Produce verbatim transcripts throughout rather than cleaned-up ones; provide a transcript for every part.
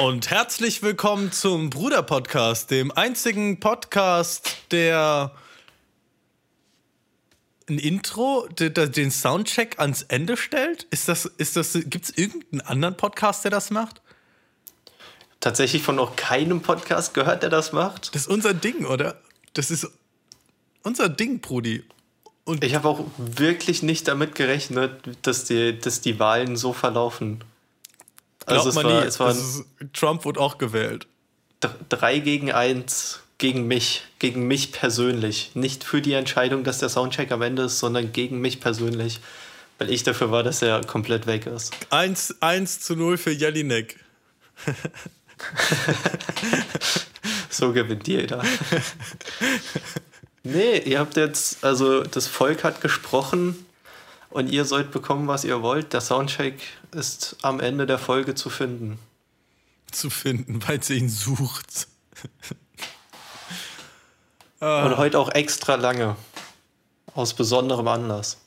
Und herzlich willkommen zum Bruder Podcast, dem einzigen Podcast, der ein Intro, den Soundcheck ans Ende stellt. Ist das, ist das, gibt es irgendeinen anderen Podcast, der das macht? Tatsächlich von noch keinem Podcast gehört, der das macht. Das ist unser Ding, oder? Das ist unser Ding, Brudi. Und ich habe auch wirklich nicht damit gerechnet, dass die, dass die Wahlen so verlaufen. Glaubt also man war, nie. Es war also Trump wurde auch gewählt. Drei gegen eins gegen mich. Gegen mich persönlich. Nicht für die Entscheidung, dass der Soundcheck am Ende ist, sondern gegen mich persönlich. Weil ich dafür war, dass er komplett weg ist. eins zu null für Jelinek. So gewinnt jeder. Nee, ihr habt jetzt, also das Volk hat gesprochen und ihr sollt bekommen, was ihr wollt. Der Soundcheck ist am Ende der Folge zu finden. Zu finden, weil sie ihn sucht. ah. Und heute auch extra lange. Aus besonderem Anlass.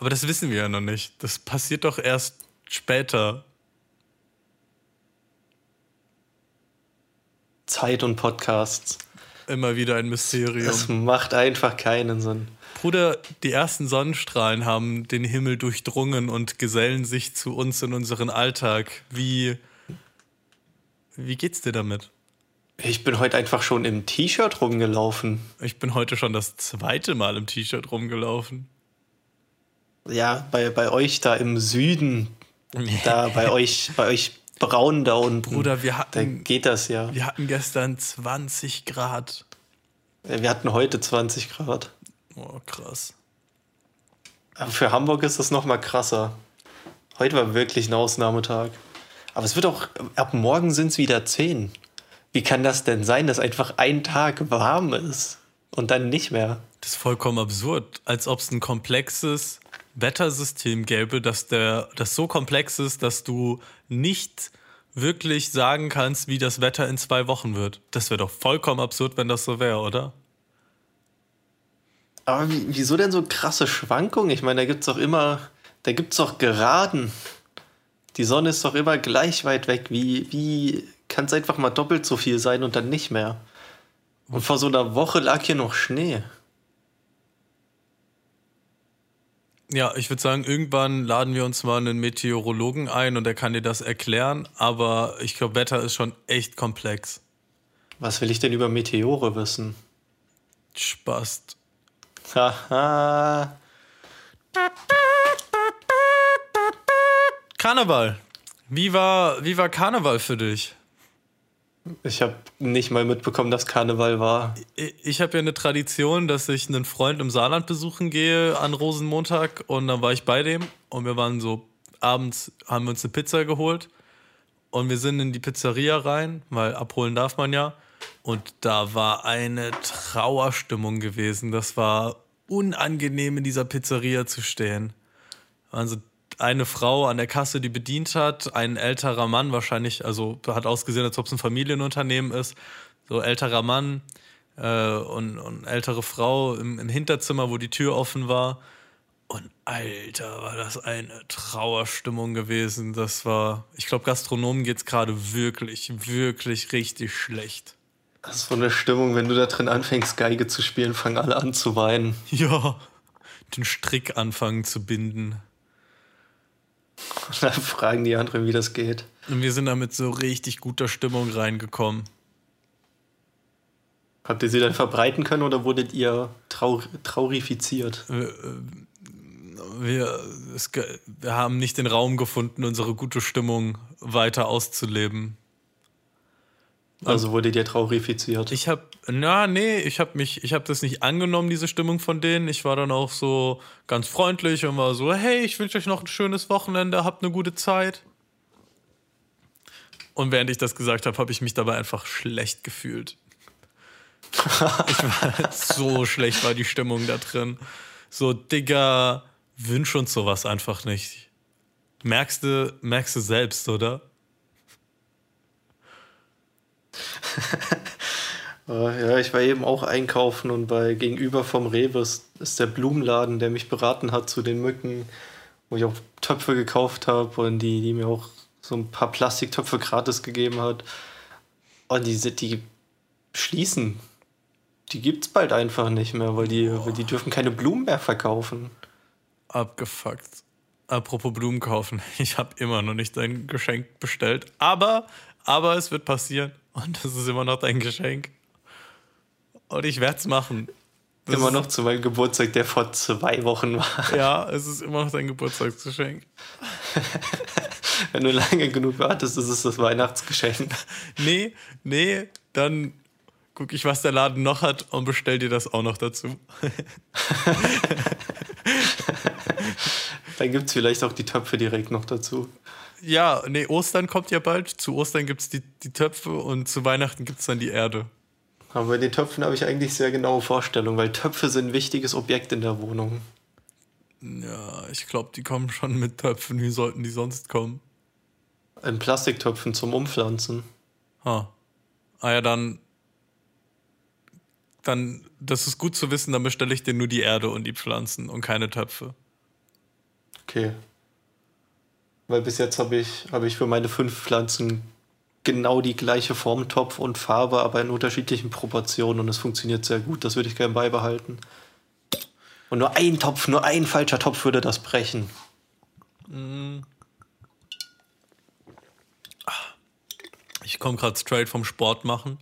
Aber das wissen wir ja noch nicht. Das passiert doch erst später. Zeit und Podcasts. Immer wieder ein Mysterium. Das macht einfach keinen Sinn. Bruder, die ersten Sonnenstrahlen haben den Himmel durchdrungen und gesellen sich zu uns in unseren Alltag. Wie, wie geht's dir damit? Ich bin heute einfach schon im T-Shirt rumgelaufen. Ich bin heute schon das zweite Mal im T-Shirt rumgelaufen. Ja, bei, bei euch da im Süden. Da bei euch, bei euch braun da unten. Bruder, wir hatten, da geht das ja. Wir hatten gestern zwanzig Grad. Wir hatten heute zwanzig Grad. Oh, krass. Aber für Hamburg ist das nochmal krasser. Heute war wirklich ein Ausnahmetag. Aber es wird auch, ab morgen sind es wieder zehn. Wie kann das denn sein, dass einfach ein Tag warm ist und dann nicht mehr? Das ist vollkommen absurd. Als ob es ein komplexes Wettersystem gäbe, dass der, das so komplex ist, dass du nicht wirklich sagen kannst, wie das Wetter in zwei Wochen wird. Das wäre doch vollkommen absurd, wenn das so wäre, oder? Aber wieso denn so krasse Schwankungen? Ich meine, da gibt's doch immer, da gibt's doch Geraden. Die Sonne ist doch immer gleich weit weg. Wie, wie kann es einfach mal doppelt so viel sein und dann nicht mehr? Und vor so einer Woche lag hier noch Schnee. Ja, ich würde sagen, irgendwann laden wir uns mal einen Meteorologen ein und der kann dir das erklären. Aber ich glaube, Wetter ist schon echt komplex. Was will ich denn über Meteore wissen? Spast. Haha. Karneval. Wie war, wie war Karneval für dich? Ich habe nicht mal mitbekommen, dass Karneval war. Ich, ich habe ja eine Tradition, dass ich einen Freund im Saarland besuchen gehe an Rosenmontag. Und dann war ich bei dem und wir waren so, abends haben wir uns eine Pizza geholt. Und wir sind in die Pizzeria rein, weil abholen darf man ja. Und da war eine Trauerstimmung gewesen. Das war unangenehm, in dieser Pizzeria zu stehen. Also eine Frau an der Kasse, die bedient hat, ein älterer Mann wahrscheinlich, also hat ausgesehen, als ob es ein Familienunternehmen ist. So älterer Mann äh, und, und ältere Frau im, im Hinterzimmer, wo die Tür offen war. Und Alter, war das eine Trauerstimmung gewesen. Das war, ich glaube, Gastronomen geht's gerade wirklich, wirklich richtig schlecht. Das ist so eine Stimmung, wenn du da drin anfängst, Geige zu spielen, fangen alle an zu weinen. Ja, den Strick anfangen zu binden. Und dann fragen die anderen, wie das geht. Und wir sind da mit so richtig guter Stimmung reingekommen. Habt ihr sie dann verbreiten können oder wurdet ihr traur- traurifiziert? Wir, wir, es, wir haben nicht den Raum gefunden, unsere gute Stimmung weiter auszuleben. Also wurde dir traurifiziert? Ich habe, na nee, ich habe mich, ich habe das nicht angenommen, diese Stimmung von denen. Ich war dann auch so ganz freundlich und war so, hey, ich wünsche euch noch ein schönes Wochenende, habt eine gute Zeit. Und während ich das gesagt habe, habe ich mich dabei einfach schlecht gefühlt. Ich war halt so schlecht, war die Stimmung da drin. So, Digga, wünsch uns sowas einfach nicht. Merkst du, merkst du selbst, oder? Ja, ich war eben auch einkaufen und bei gegenüber vom Rewe ist, ist der Blumenladen, der mich beraten hat zu den Mücken, wo ich auch Töpfe gekauft habe und die, die mir auch so ein paar Plastiktöpfe gratis gegeben hat. Und die, die schließen. Die gibt's bald einfach nicht mehr, weil die, oh. weil die dürfen keine Blumen mehr verkaufen. Abgefuckt. Apropos Blumen kaufen. Ich habe immer noch nicht dein Geschenk bestellt. Aber, aber es wird passieren. Und es ist immer noch dein Geschenk. Und ich werde es machen. Das immer noch zu meinem Geburtstag, der vor zwei Wochen war. Ja, es ist immer noch dein Geburtstagsgeschenk. Wenn du lange genug wartest, ist es das Weihnachtsgeschenk. Nee, nee, dann guck ich, was der Laden noch hat und bestell dir das auch noch dazu. Dann gibt es vielleicht auch die Töpfe direkt noch dazu. Ja, nee, Ostern kommt ja bald. Zu Ostern gibt es die, die Töpfe und zu Weihnachten gibt es dann die Erde. Aber bei den Töpfen habe ich eigentlich sehr genaue Vorstellungen, weil Töpfe sind ein wichtiges Objekt in der Wohnung. Ja, ich glaube, die kommen schon mit Töpfen. Wie sollten die sonst kommen? In Plastiktöpfen zum Umpflanzen. Ha. Ah ja, dann... Dann, das ist gut zu wissen, dann bestelle ich dir nur die Erde und die Pflanzen und keine Töpfe. Okay. Weil bis jetzt habe ich, hab ich für meine fünf Pflanzen genau die gleiche Form, Topf und Farbe, aber in unterschiedlichen Proportionen und es funktioniert sehr gut. Das würde ich gerne beibehalten. Und nur ein Topf, nur ein falscher Topf würde das brechen. Ich komme gerade straight vom Sport machen.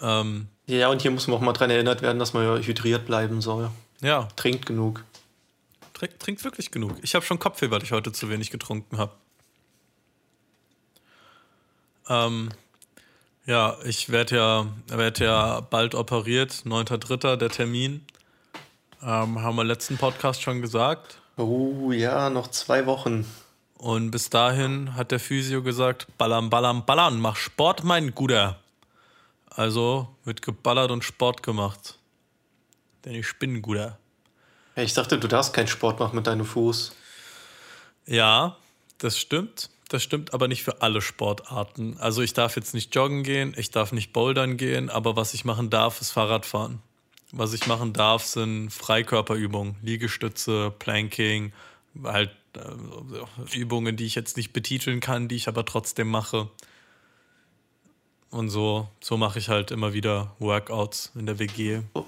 Ähm... Ja, und hier muss man auch mal dran erinnert werden, dass man ja hydriert bleiben soll. Ja. Trinkt genug. Trink, trinkt wirklich genug. Ich habe schon Kopfweh, weil ich heute zu wenig getrunken habe. Ähm, ja, ich werde ja, werd ja bald operiert. neunter Dritter der Termin. Ähm, haben wir letzten Podcast schon gesagt. Oh ja, noch zwei Wochen. Und bis dahin hat der Physio gesagt, ballern, ballern, ballern. Mach Sport, mein Guter. Also wird geballert und Sport gemacht. Denn ich bin ein Guter. Ich dachte, du darfst keinen Sport machen mit deinem Fuß. Ja, das stimmt. Das stimmt aber nicht für alle Sportarten. Also ich darf jetzt nicht joggen gehen, ich darf nicht bouldern gehen, aber was ich machen darf, ist Fahrradfahren. Was ich machen darf, sind Freikörperübungen. Liegestütze, Planking, halt äh, Übungen, die ich jetzt nicht betiteln kann, die ich aber trotzdem mache. Und so, so mache ich halt immer wieder Workouts in der W G. Oh,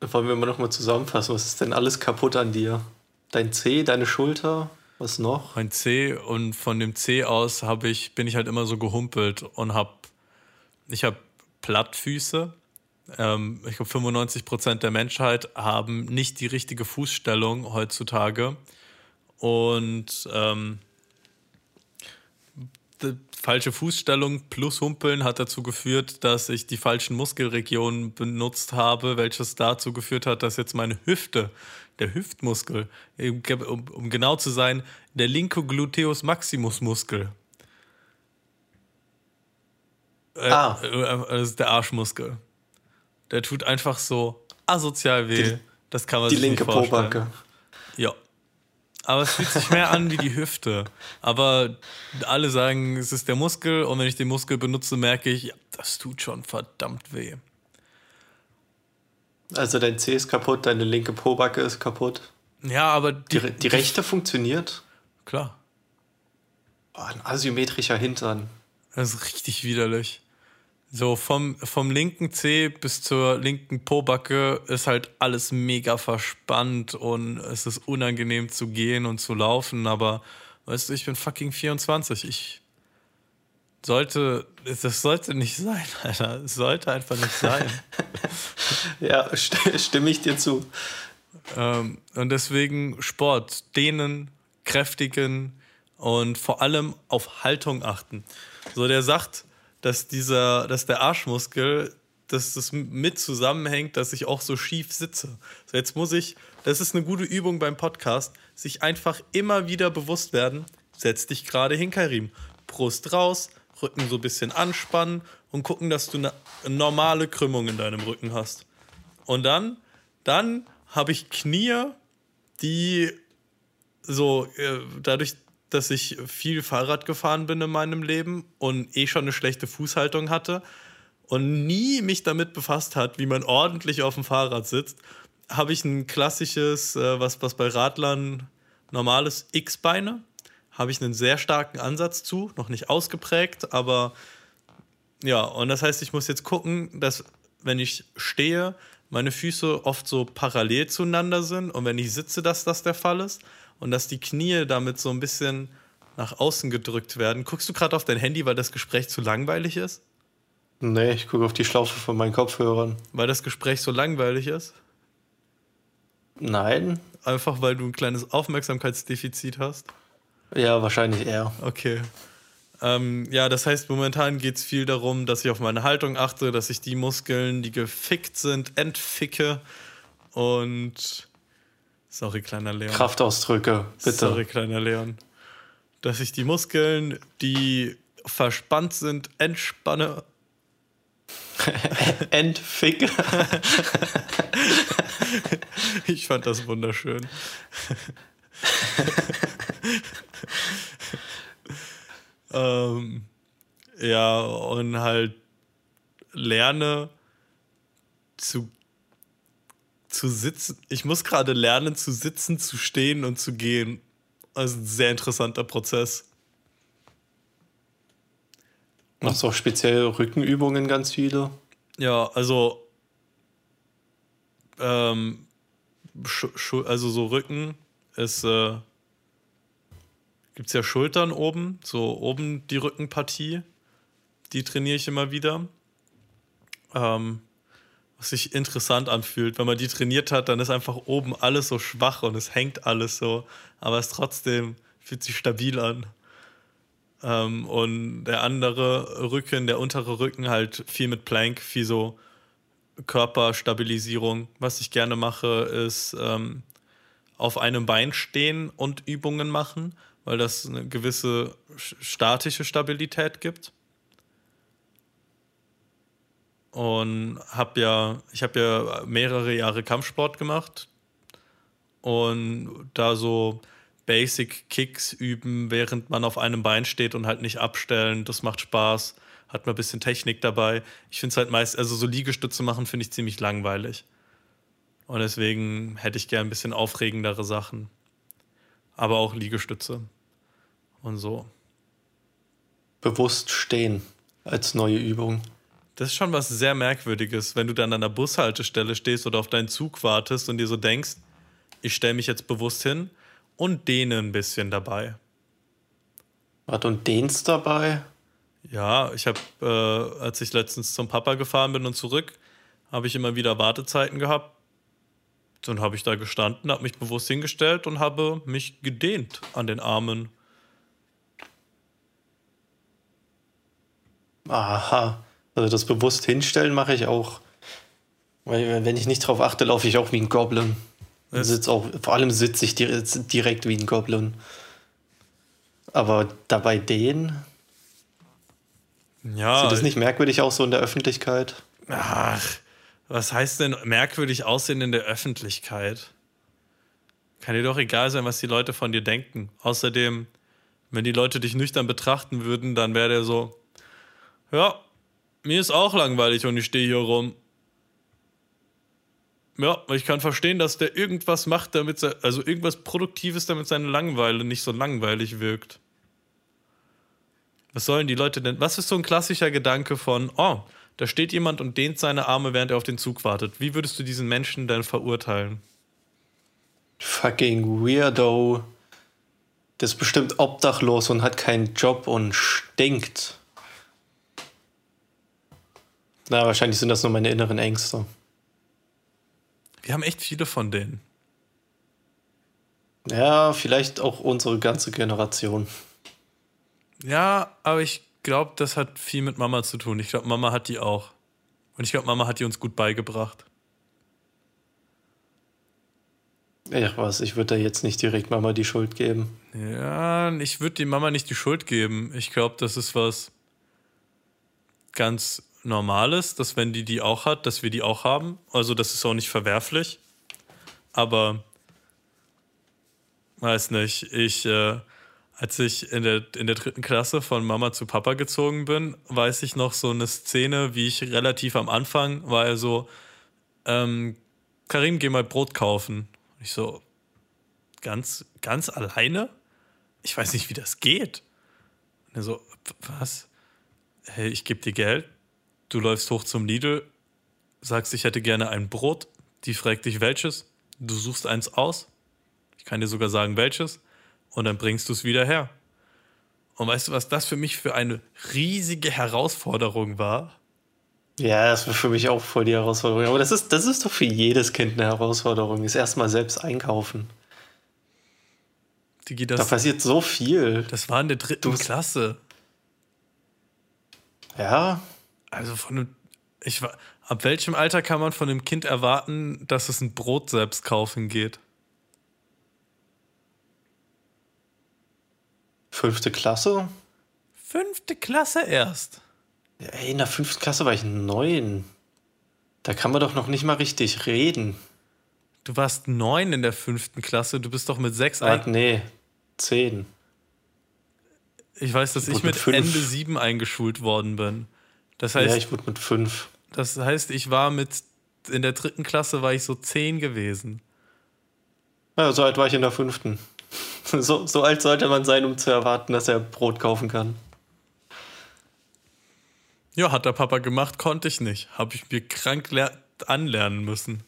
wollen wir mal nochmal zusammenfassen, was ist denn alles kaputt an dir? Dein Zeh, deine Schulter, was noch? Mein Zeh und von dem Zeh aus hab ich, bin ich halt immer so gehumpelt und habe, ich habe Plattfüße. Ähm, ich glaube fünfundneunzig Prozent der Menschheit haben nicht die richtige Fußstellung heutzutage. Und ähm, falsche Fußstellung plus Humpeln hat dazu geführt, dass ich die falschen Muskelregionen benutzt habe, welches dazu geführt hat, dass jetzt meine Hüfte, der Hüftmuskel, um, um genau zu sein, der linke Gluteus Maximus Muskel. Äh, ah. äh, das ist der Arschmuskel. Der tut einfach so asozial weh. Die, das kann man sich nicht vorstellen. Die linke Po-Backe. Ja. Aber es fühlt sich mehr an wie die Hüfte. Aber alle sagen, es ist der Muskel. Und wenn ich den Muskel benutze, merke ich, ja, das tut schon verdammt weh. Also dein Zeh ist kaputt, deine linke Pobacke ist kaputt. Ja, aber... Die, die, die rechte funktioniert? Klar. Oh, ein asymmetrischer Hintern. Das ist richtig widerlich. So vom, vom linken Zeh bis zur linken Pobacke ist halt alles mega verspannt und es ist unangenehm zu gehen und zu laufen, aber weißt du, ich bin fucking vierundzwanzig. Ich sollte, das sollte nicht sein, Alter. Es sollte einfach nicht sein. Ja, stimme ich dir zu. Ähm, und deswegen Sport, dehnen, kräftigen und vor allem auf Haltung achten. So, der sagt... Dass dieser, dass der Arschmuskel, dass das mit zusammenhängt, dass ich auch so schief sitze. So, jetzt muss ich, das ist eine gute Übung beim Podcast, sich einfach immer wieder bewusst werden, setz dich gerade hin, Karim. Brust raus, Rücken so ein bisschen anspannen und gucken, dass du eine normale Krümmung in deinem Rücken hast. Und dann, dann habe ich Knie, die so dadurch... dass ich viel Fahrrad gefahren bin in meinem Leben und eh schon eine schlechte Fußhaltung hatte und nie mich damit befasst hat, wie man ordentlich auf dem Fahrrad sitzt, habe ich ein klassisches, äh, was, was bei Radlern normal ist, X-Beine. habe ich einen sehr starken Ansatz zu, noch nicht ausgeprägt, aber ja, und das heißt, ich muss jetzt gucken, dass, wenn ich stehe, meine Füße oft so parallel zueinander sind und wenn ich sitze, dass das der Fall ist und dass die Knie damit so ein bisschen nach außen gedrückt werden. Guckst du gerade auf dein Handy, weil das Gespräch zu langweilig ist? Nee, ich gucke auf die Schlaufe von meinen Kopfhörern. Weil das Gespräch so langweilig ist? Nein. Einfach, weil du ein kleines Aufmerksamkeitsdefizit hast? Ja, wahrscheinlich eher. Okay. Ähm, ja, das heißt, momentan geht es viel darum, dass ich auf meine Haltung achte, dass ich die Muskeln, die gefickt sind, entficke und... Sorry, kleiner Leon. Kraftausdrücke, bitte. Sorry, kleiner Leon. Dass ich die Muskeln, die verspannt sind, entspanne. Entficke. Ich fand das wunderschön. Ähm, ja, und halt lerne zu, zu sitzen. Ich muss gerade lernen zu sitzen, zu stehen und zu gehen. Also ein sehr interessanter Prozess. Machst du auch speziell Rückenübungen ganz viele? Ja, also ähm, Schu- Schu- also so Rücken ist... Äh, gibt es ja Schultern oben, so oben die Rückenpartie, die trainiere ich immer wieder. Ähm, was sich interessant anfühlt, wenn man die trainiert hat, dann ist einfach oben alles so schwach und es hängt alles so, aber es trotzdem fühlt sich stabil an. Ähm, und der andere Rücken, der untere Rücken halt viel mit Plank, viel so Körperstabilisierung. Was ich gerne mache, ist ähm, auf einem Bein stehen und Übungen machen, weil das eine gewisse statische Stabilität gibt. Und hab ja, ich habe ja mehrere Jahre Kampfsport gemacht und da so Basic Kicks üben, während man auf einem Bein steht und halt nicht abstellen, das macht Spaß, hat mal ein bisschen Technik dabei. Ich finde es halt meist, also so Liegestütze machen finde ich ziemlich langweilig. Und deswegen hätte ich gern ein bisschen aufregendere Sachen. Aber auch Liegestütze und so. Bewusst stehen als neue Übung. Das ist schon was sehr Merkwürdiges, wenn du dann an der Bushaltestelle stehst oder auf deinen Zug wartest und dir so denkst, ich stelle mich jetzt bewusst hin und dehne ein bisschen dabei. Warte, und dehnst dabei? Ja, ich habe, äh, als ich letztens zum Papa gefahren bin und zurück, habe ich immer wieder Wartezeiten gehabt. Dann habe ich da gestanden, habe mich bewusst hingestellt und habe mich gedehnt an den Armen. Aha. Also das bewusst hinstellen mache ich auch. Weil wenn ich nicht drauf achte, laufe ich auch wie ein Goblin. Sitz auch, vor allem sitze ich direkt wie ein Goblin. Aber dabei dehnen? Ja. Sieht das nicht merkwürdig aus so in der Öffentlichkeit? Ach. Was heißt denn merkwürdig aussehen in der Öffentlichkeit? Kann dir doch egal sein, was die Leute von dir denken. Außerdem, wenn die Leute dich nüchtern betrachten würden, dann wäre der so, ja, mir ist auch langweilig und ich stehe hier rum. Ja, ich kann verstehen, dass der irgendwas macht, damit er, also irgendwas Produktives, damit seine Langeweile nicht so langweilig wirkt. Was sollen die Leute denn, was ist so ein klassischer Gedanke von, oh, da steht jemand und dehnt seine Arme, während er auf den Zug wartet. Wie würdest du diesen Menschen denn verurteilen? Fucking Weirdo. Der ist bestimmt obdachlos und hat keinen Job und stinkt. Na, wahrscheinlich sind das nur meine inneren Ängste. Wir haben echt viele von denen. Ja, vielleicht auch unsere ganze Generation. Ja, aber ich... Ich glaube, das hat viel mit Mama zu tun. Ich glaube, Mama hat die auch. Und ich glaube, Mama hat die uns gut beigebracht. Ach was, ich würde da jetzt nicht direkt Mama die Schuld geben. Ja, ich würde die Mama nicht die Schuld geben. Ich glaube, das ist was ganz Normales, dass wenn die die auch hat, dass wir die auch haben. Also das ist auch nicht verwerflich. Aber weiß nicht, ich... Äh, Als ich in der, in der dritten Klasse von Mama zu Papa gezogen bin, weiß ich noch so eine Szene, wie ich relativ am Anfang war er so, ähm, Karim, geh mal Brot kaufen. Und ich so, ganz, ganz alleine? ich weiß nicht, wie das geht. Und er so, was? Hey, ich gebe dir Geld. Du läufst hoch zum Lidl, sagst, ich hätte gerne ein Brot. Die fragt dich, welches. Du suchst eins aus. Ich kann dir sogar sagen, welches. Und dann bringst du es wieder her. Und weißt du, was das für mich für eine riesige Herausforderung war? Ja, das war für mich auch voll die Herausforderung. Aber das ist, das ist doch für jedes Kind eine Herausforderung. Ist erstmal selbst einkaufen. Digi, das, da passiert so viel. Das war in der dritten du, Klasse. Ja. Also von einem, ich war, ab welchem Alter kann man von einem Kind erwarten, dass es ein Brot selbst kaufen geht? Fünfte Klasse? Fünfte Klasse erst. Ja, ey, in der fünften Klasse war ich neun. Da kann man doch noch nicht mal richtig reden. Du warst neun in der fünften Klasse, du bist doch mit sechs... Warte, ein- nee, zehn. Ich weiß, dass ich, ich mit fünf. Ende sieben eingeschult worden bin. Das heißt, ja, ich wurde mit fünf. Das heißt, ich war mit... In der dritten Klasse war ich so zehn gewesen. Ja, so alt war ich in der fünften. So, so alt sollte man sein, um zu erwarten, dass er Brot kaufen kann. Ja, hat der Papa gemacht, konnte ich nicht. Habe ich mir krank le- anlernen müssen.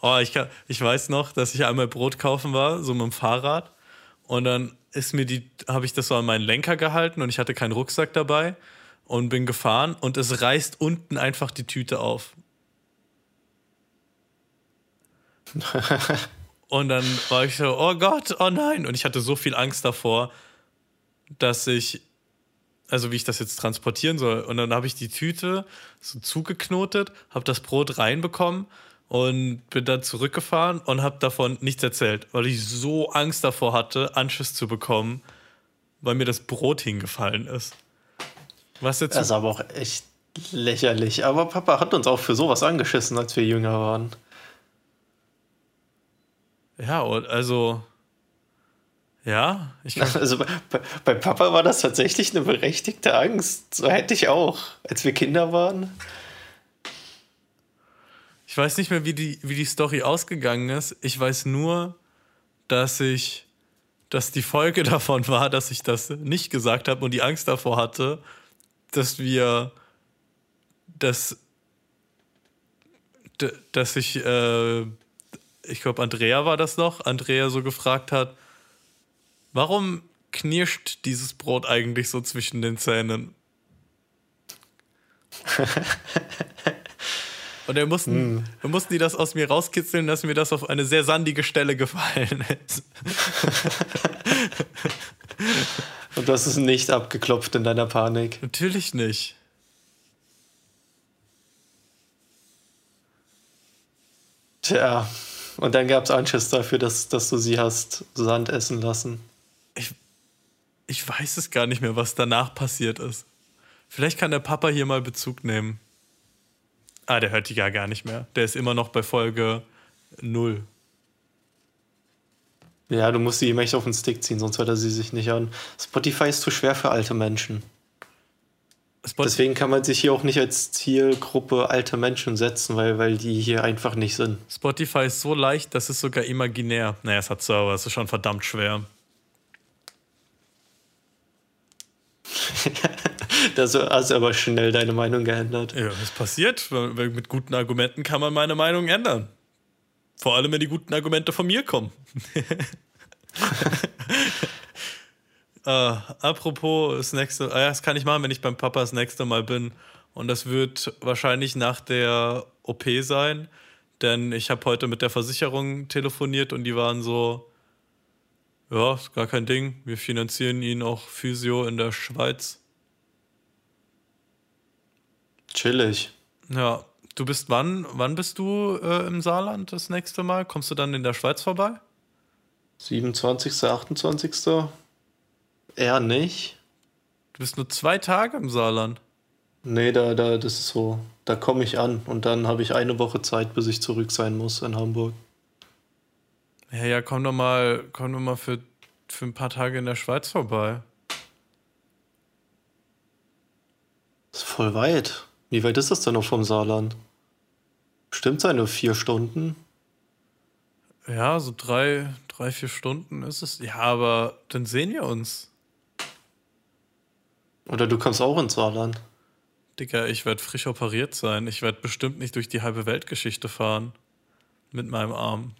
Oh, ich, kann, ich weiß noch, dass ich einmal Brot kaufen war, so mit dem Fahrrad. Und dann ist mir die, habe ich das so an meinen Lenker gehalten und ich hatte keinen Rucksack dabei und bin gefahren und es reißt unten einfach die Tüte auf. Und dann war ich so, oh Gott, oh nein. Und ich hatte so viel Angst davor, dass ich, also wie ich das jetzt transportieren soll. Und dann habe ich die Tüte so zugeknotet, habe das Brot reinbekommen und bin dann zurückgefahren und habe davon nichts erzählt, weil ich so Angst davor hatte, Anschiss zu bekommen, weil mir das Brot hingefallen ist. Was jetzt? Das ist aber auch echt lächerlich. Aber Papa hat uns auch für sowas angeschissen, als wir jünger waren. Ja, also, ja. Ich glaub, also bei, bei Papa war das tatsächlich eine berechtigte Angst. So hätte ich auch, als wir Kinder waren. Ich weiß nicht mehr, wie die, wie die Story ausgegangen ist. Ich weiß nur, dass ich, dass die Folge davon war, dass ich das nicht gesagt habe und die Angst davor hatte, dass wir, dass, dass ich, äh, ich glaube, Andrea war das noch, Andrea so gefragt hat, warum knirscht dieses Brot eigentlich so zwischen den Zähnen? Und dann mussten, mm. dann mussten die das aus mir rauskitzeln, dass mir das auf eine sehr sandige Stelle gefallen ist. Und du hast es nicht abgeklopft in deiner Panik? Natürlich nicht. Tja... Und dann gab es Anschiss dafür, dass, dass du sie hast Sand essen lassen. Ich, ich weiß es gar nicht mehr, was danach passiert ist. Vielleicht kann der Papa hier mal Bezug nehmen. Ah, der hört die ja gar nicht mehr. Der ist immer noch bei Folge null. Ja, du musst sie ihm echt auf den Stick ziehen, sonst hört er sie sich nicht an. Spotify ist zu schwer für alte Menschen. Spot- Deswegen kann man sich hier auch nicht als Zielgruppe alte Menschen setzen, weil, weil die hier einfach nicht sind. Spotify ist so leicht, das ist sogar imaginär. Naja, es hat Server, es ist schon verdammt schwer. Das hast du aber schnell deine Meinung geändert. Ja, das passiert. Mit guten Argumenten kann man meine Meinung ändern. Vor allem, wenn die guten Argumente von mir kommen. Uh, apropos, das nächste, ah ja, das kann ich machen, wenn ich beim Papa das nächste Mal bin. Und das wird wahrscheinlich nach der O P sein, denn ich habe heute mit der Versicherung telefoniert und die waren so, ja, ist gar kein Ding, wir finanzieren Ihnen auch Physio in der Schweiz. Chillig. Ja, du bist wann? Wann bist du äh, im Saarland das nächste Mal? Kommst du dann in der Schweiz vorbei? siebenundzwanzigsten, achtundzwanzigsten Eher nicht. Du bist nur zwei Tage im Saarland. Nee, da, da, das ist so. Da komme ich an und dann habe ich eine Woche Zeit, bis ich zurück sein muss in Hamburg. Ja, ja, komm doch mal, komm doch mal für, für ein paar Tage in der Schweiz vorbei. Das ist voll weit. Wie weit ist das denn noch vom Saarland? Bestimmt seine vier Stunden. Ja, so drei, drei, vier Stunden ist es. Ja, aber dann sehen wir uns. Oder du kommst auch ins Saarland. Digga, ich werde frisch operiert sein. Ich werde bestimmt nicht durch die halbe Weltgeschichte fahren. Mit meinem Arm.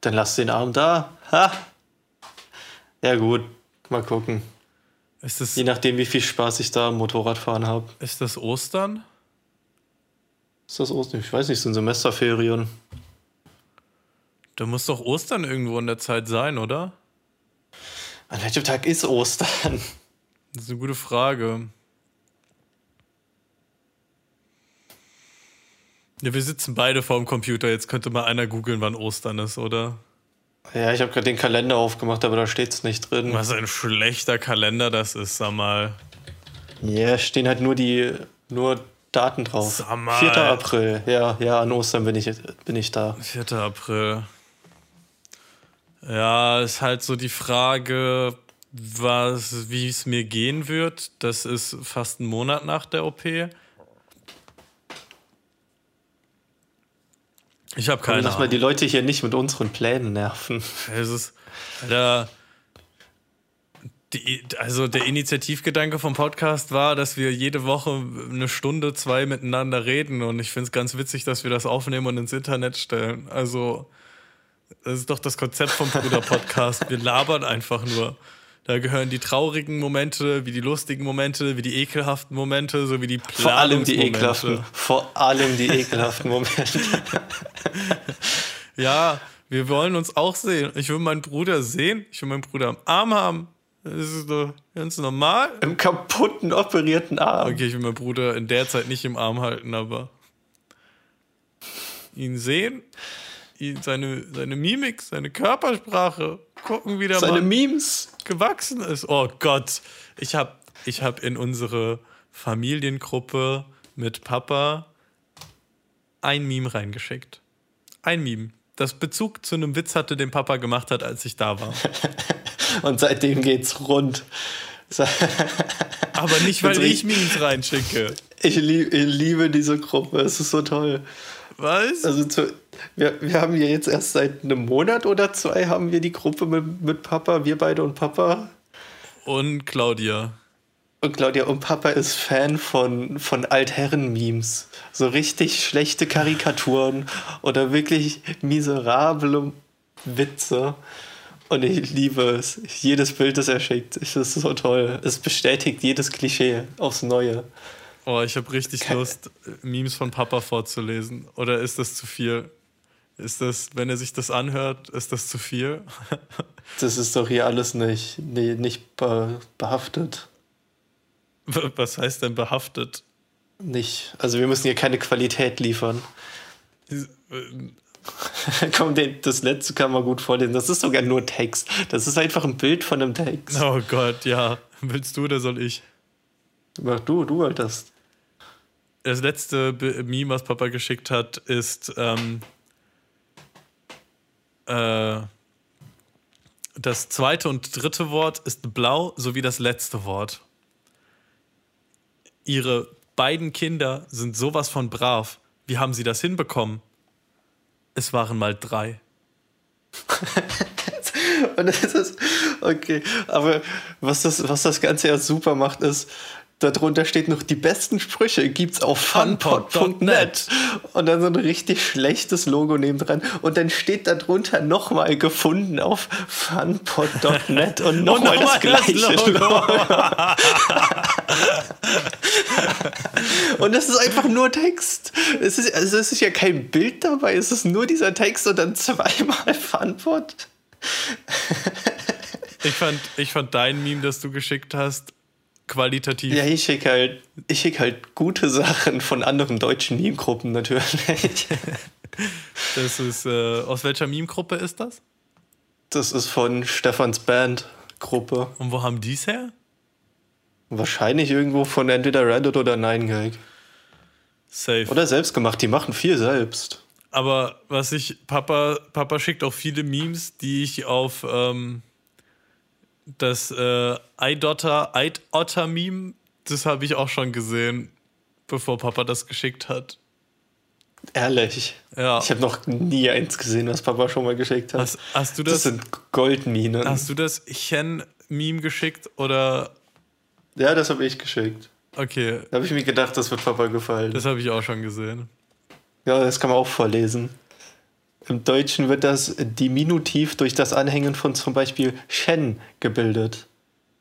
Dann lass den Arm da. Ha! Ja gut, mal gucken. Ist das, je nachdem, wie viel Spaß ich da am Motorradfahren habe. Ist das Ostern? Ist das Ostern? Ich weiß nicht, sind Semesterferien. Da muss doch Ostern irgendwo in der Zeit sein, oder? An welchem Tag ist Ostern? Das ist eine gute Frage. Ja, wir sitzen beide vorm Computer. Jetzt könnte mal einer googeln, wann Ostern ist, oder? Ja, ich habe gerade den Kalender aufgemacht, aber da steht's nicht drin. Was ein schlechter Kalender das ist, sag mal. Ja, stehen halt nur die nur Daten drauf. Sag mal. vierter April. Ja, ja, an Ostern bin ich, bin ich da. vierter April. Ja, ist halt so die Frage, was, wie es mir gehen wird. Das ist fast ein Monat nach der O P. Ich habe keine Ahnung. Lass mal die Leute hier nicht mit unseren Plänen nerven. Es ist, Alter, die, also der Initiativgedanke vom Podcast war, dass wir jede Woche eine Stunde, zwei miteinander reden. Und ich finde es ganz witzig, dass wir das aufnehmen und ins Internet stellen. Also, das ist doch das Konzept vom Bruder Podcast. Wir labern einfach nur. Da gehören die traurigen Momente, wie die lustigen Momente, wie die ekelhaften Momente, sowie die Planungsmomente. Vor allem die ekelhaften, vor allem die ekelhaften Momente. Ja, wir wollen uns auch sehen. Ich will meinen Bruder sehen. Ich will meinen Bruder am Arm haben. Das ist doch ganz normal. Im kaputten, operierten Arm. Okay, ich will meinen Bruder in der Zeit nicht im Arm halten, aber ihn sehen. Seine, seine Mimik, seine Körpersprache, gucken, wie der seine Mann Memes gewachsen ist. Oh Gott, ich habe ich hab in unsere Familiengruppe mit Papa ein Meme reingeschickt. Ein Meme, das Bezug zu einem Witz hatte, den Papa gemacht hat, als ich da war. Und seitdem geht's rund. Aber nicht, weil ich Memes reinschicke. Ich, lieb, ich liebe diese Gruppe, es ist so toll. Was? Also zu, wir, wir haben ja jetzt erst seit einem Monat oder zwei haben wir die Gruppe mit, mit Papa, wir beide und Papa. Und Claudia. Und Claudia. Und Papa ist Fan von, von Altherren-Memes. So richtig schlechte Karikaturen oder wirklich miserable Witze. Und ich liebe es. Jedes Bild, das er schickt, es ist so toll. Es bestätigt jedes Klischee aufs Neue. Oh, ich habe richtig Lust, Memes von Papa vorzulesen. Oder ist das zu viel? Ist das, wenn er sich das anhört, ist das zu viel? Das ist doch hier alles nicht, nee, nicht be- behaftet. Was heißt denn behaftet? Nicht. Also wir müssen hier keine Qualität liefern. Komm, das letzte kann man gut vorlesen. Das ist sogar nur Text. Das ist einfach ein Bild von einem Text. Oh Gott, ja. Willst du oder soll ich? Mach du, du haltest. Das letzte B- Meme, was Papa geschickt hat, ist ähm, äh, das zweite und dritte Wort ist blau, sowie das letzte Wort. Ihre beiden Kinder sind sowas von brav. Wie haben sie das hinbekommen? Es waren mal drei. Und das ist okay. Aber was das, was das Ganze ja super macht, ist, darunter steht noch, die besten Sprüche gibt's auf funpot punkt net. Und dann so ein richtig schlechtes Logo nebendran. Und dann steht darunter nochmal gefunden auf funpot punkt net und nochmal noch das gleiche das Logo. Und das ist einfach nur Text. Es ist, also es ist ja kein Bild dabei, es ist nur dieser Text und dann zweimal Funpot. ich, fand, ich fand dein Meme, das du geschickt hast, qualitativ. Ja, ich schicke halt, ich schick halt gute Sachen von anderen deutschen Meme-Gruppen natürlich. Das ist, äh, aus welcher Meme-Gruppe ist das? Das ist von Stefans Band-Gruppe. Und wo haben die's her? Wahrscheinlich irgendwo von entweder Reddit oder neun gag. Safe. Oder selbst gemacht, die machen viel selbst. Aber was ich, Papa, Papa schickt auch viele Memes, die ich auf, ähm, das äh, Eidotter, Eidotter-Meme, das habe ich auch schon gesehen, bevor Papa das geschickt hat. Ehrlich? Ja. Ich habe noch nie eins gesehen, was Papa schon mal geschickt hat. Hast, hast du das, das sind Goldminen. Hast du das Chen-Meme geschickt oder? Ja, das habe ich geschickt. Okay. Da habe ich mir gedacht, das wird Papa gefallen. Das habe ich auch schon gesehen. Ja, das kann man auch vorlesen. Im Deutschen wird das Diminutiv durch das Anhängen von zum Beispiel Chen gebildet.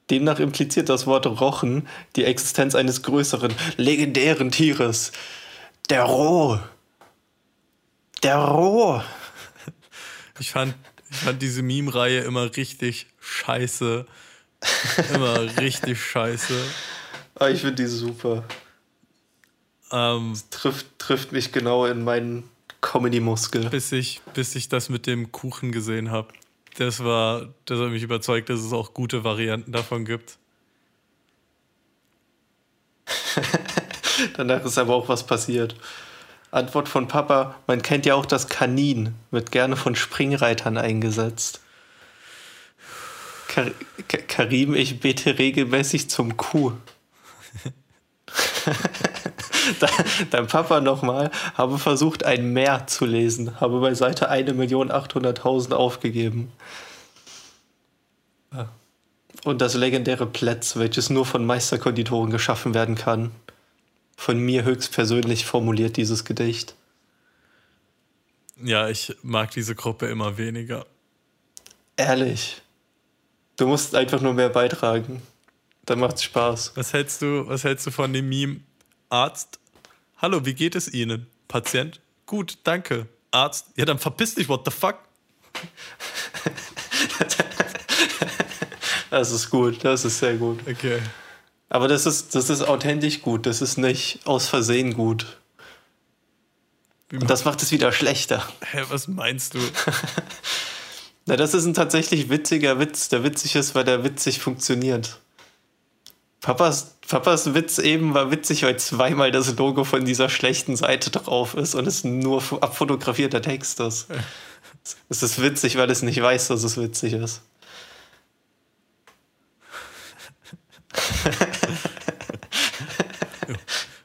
Demnach impliziert das Wort Rochen die Existenz eines größeren, legendären Tieres. Der Roh. Der Roh. Ich fand, ich fand diese Meme-Reihe immer richtig scheiße. Immer richtig scheiße. Aber ich finde die super. Ähm, das trifft, trifft mich genau in meinen Comedy-Muskel. Bis ich, bis ich das mit dem Kuchen gesehen habe. Das war, das hat mich überzeugt, dass es auch gute Varianten davon gibt. Danach ist aber auch was passiert. Antwort von Papa: Man kennt ja auch das Kanin, wird gerne von Springreitern eingesetzt. Kar- K- Karim, ich bete regelmäßig zum Kuh. Dein Papa nochmal, habe versucht, ein Meer zu lesen, habe bei Seite eine Million achthunderttausend aufgegeben. Und das legendäre Plätz, welches nur von Meisterkonditoren geschaffen werden kann. Von mir höchstpersönlich formuliert dieses Gedicht. Ja, ich mag diese Gruppe immer weniger. Ehrlich? Du musst einfach nur mehr beitragen. Dann macht's Spaß. Was hältst du, was hältst du von dem Meme? Arzt, hallo, wie geht es Ihnen? Patient, gut, danke. Arzt, ja dann verpiss dich, what the fuck? Das ist gut, das ist sehr gut. Okay. Aber das ist, das ist authentisch gut, das ist nicht aus Versehen gut. Und das macht es wieder schlechter. Hä, was meinst du? Na, das ist ein tatsächlich witziger Witz, der witzig ist, weil der witzig funktioniert. Papas, Papas Witz eben war witzig, weil zweimal das Logo von dieser schlechten Seite drauf ist und es nur abfotografierter Text ist. Es ist witzig, weil es nicht weiß, dass es witzig ist.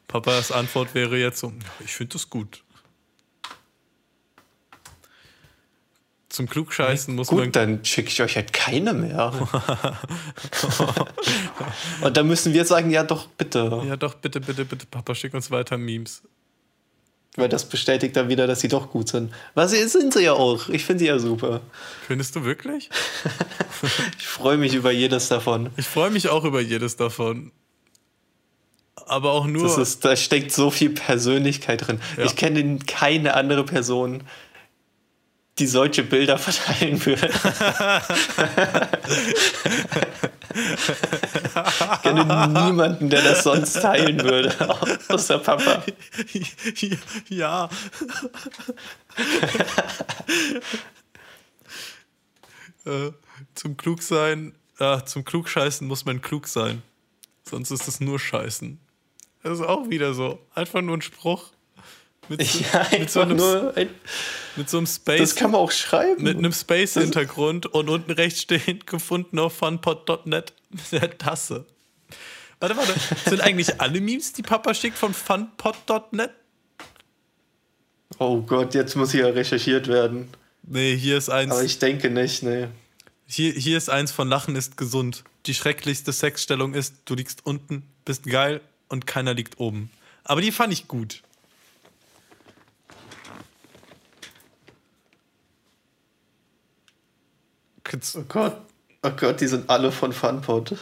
Papas Antwort wäre jetzt so: Ich finde das gut. Zum Klugscheißen muss gut, man... Gut, dann schicke ich euch halt keine mehr. Und dann müssen wir sagen, ja doch, bitte. Ja doch, bitte, bitte, bitte, Papa, schick uns weiter Memes. Weil das bestätigt dann wieder, dass sie doch gut sind. Was sind sie ja auch. Ich finde sie ja super. Findest du wirklich? Ich freue mich über jedes davon. Ich freue mich auch über jedes davon. Aber auch nur... Das ist, da steckt so viel Persönlichkeit drin. Ja. Ich kenne keine andere Person, die solche Bilder verteilen würde. Ich kenne niemanden, der das sonst teilen würde, außer Papa. Ja. äh, zum Klugsein, äh, zum Klugscheißen muss man klug sein. Sonst ist es nur Scheißen. Das ist auch wieder so. Einfach nur ein Spruch. Mit so, ja, mit, so einem, nur ein, mit so einem Space. Das kann man auch schreiben. Mit einem Space-Hintergrund und unten rechts stehend gefunden auf funpot Punkt net mit der Tasse. Warte, warte. Sind eigentlich alle Memes, die Papa schickt, von funpot Punkt net? Oh Gott, jetzt muss hier recherchiert werden. Nee, hier ist eins. Aber ich denke nicht, nee. Hier, hier ist eins von Lachen ist gesund. Die schrecklichste Sexstellung ist, du liegst unten, bist geil und keiner liegt oben. Aber die fand ich gut. Oh Gott, oh Gott, die sind alle von Funpot.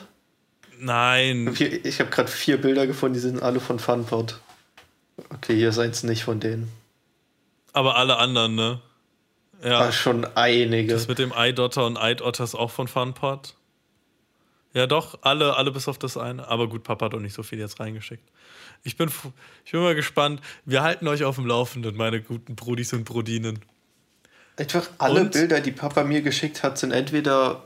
Nein. Ich habe gerade vier Bilder gefunden, die sind alle von Funpot. Okay, hier ist eins nicht von denen. Aber alle anderen, ne? Ja. Ach, schon einige. Das mit dem Eidotter und Eidotter ist auch von Funpot. Ja doch, alle, alle bis auf das eine. Aber gut, Papa hat auch nicht so viel jetzt reingeschickt. Ich bin, ich bin mal gespannt. Wir halten euch auf dem Laufenden, meine guten Brudis und Brudinen. Einfach alle und? Bilder, die Papa mir geschickt hat, sind entweder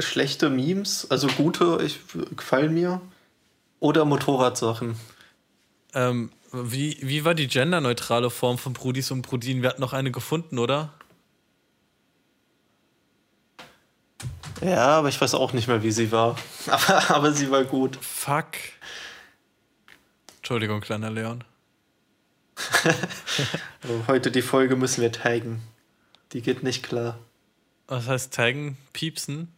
schlechte Memes, also gute, ich, gefallen mir, oder Motorradsachen. Ähm, wie, wie war die genderneutrale Form von Brudis und Brudinen? Wir hatten noch eine gefunden, oder? Ja, aber ich weiß auch nicht mehr, wie sie war. Aber, aber sie war gut. Fuck. Entschuldigung, kleiner Leon. Heute die Folge müssen wir taggen. Die geht nicht klar. Was heißt taggen? Piepsen?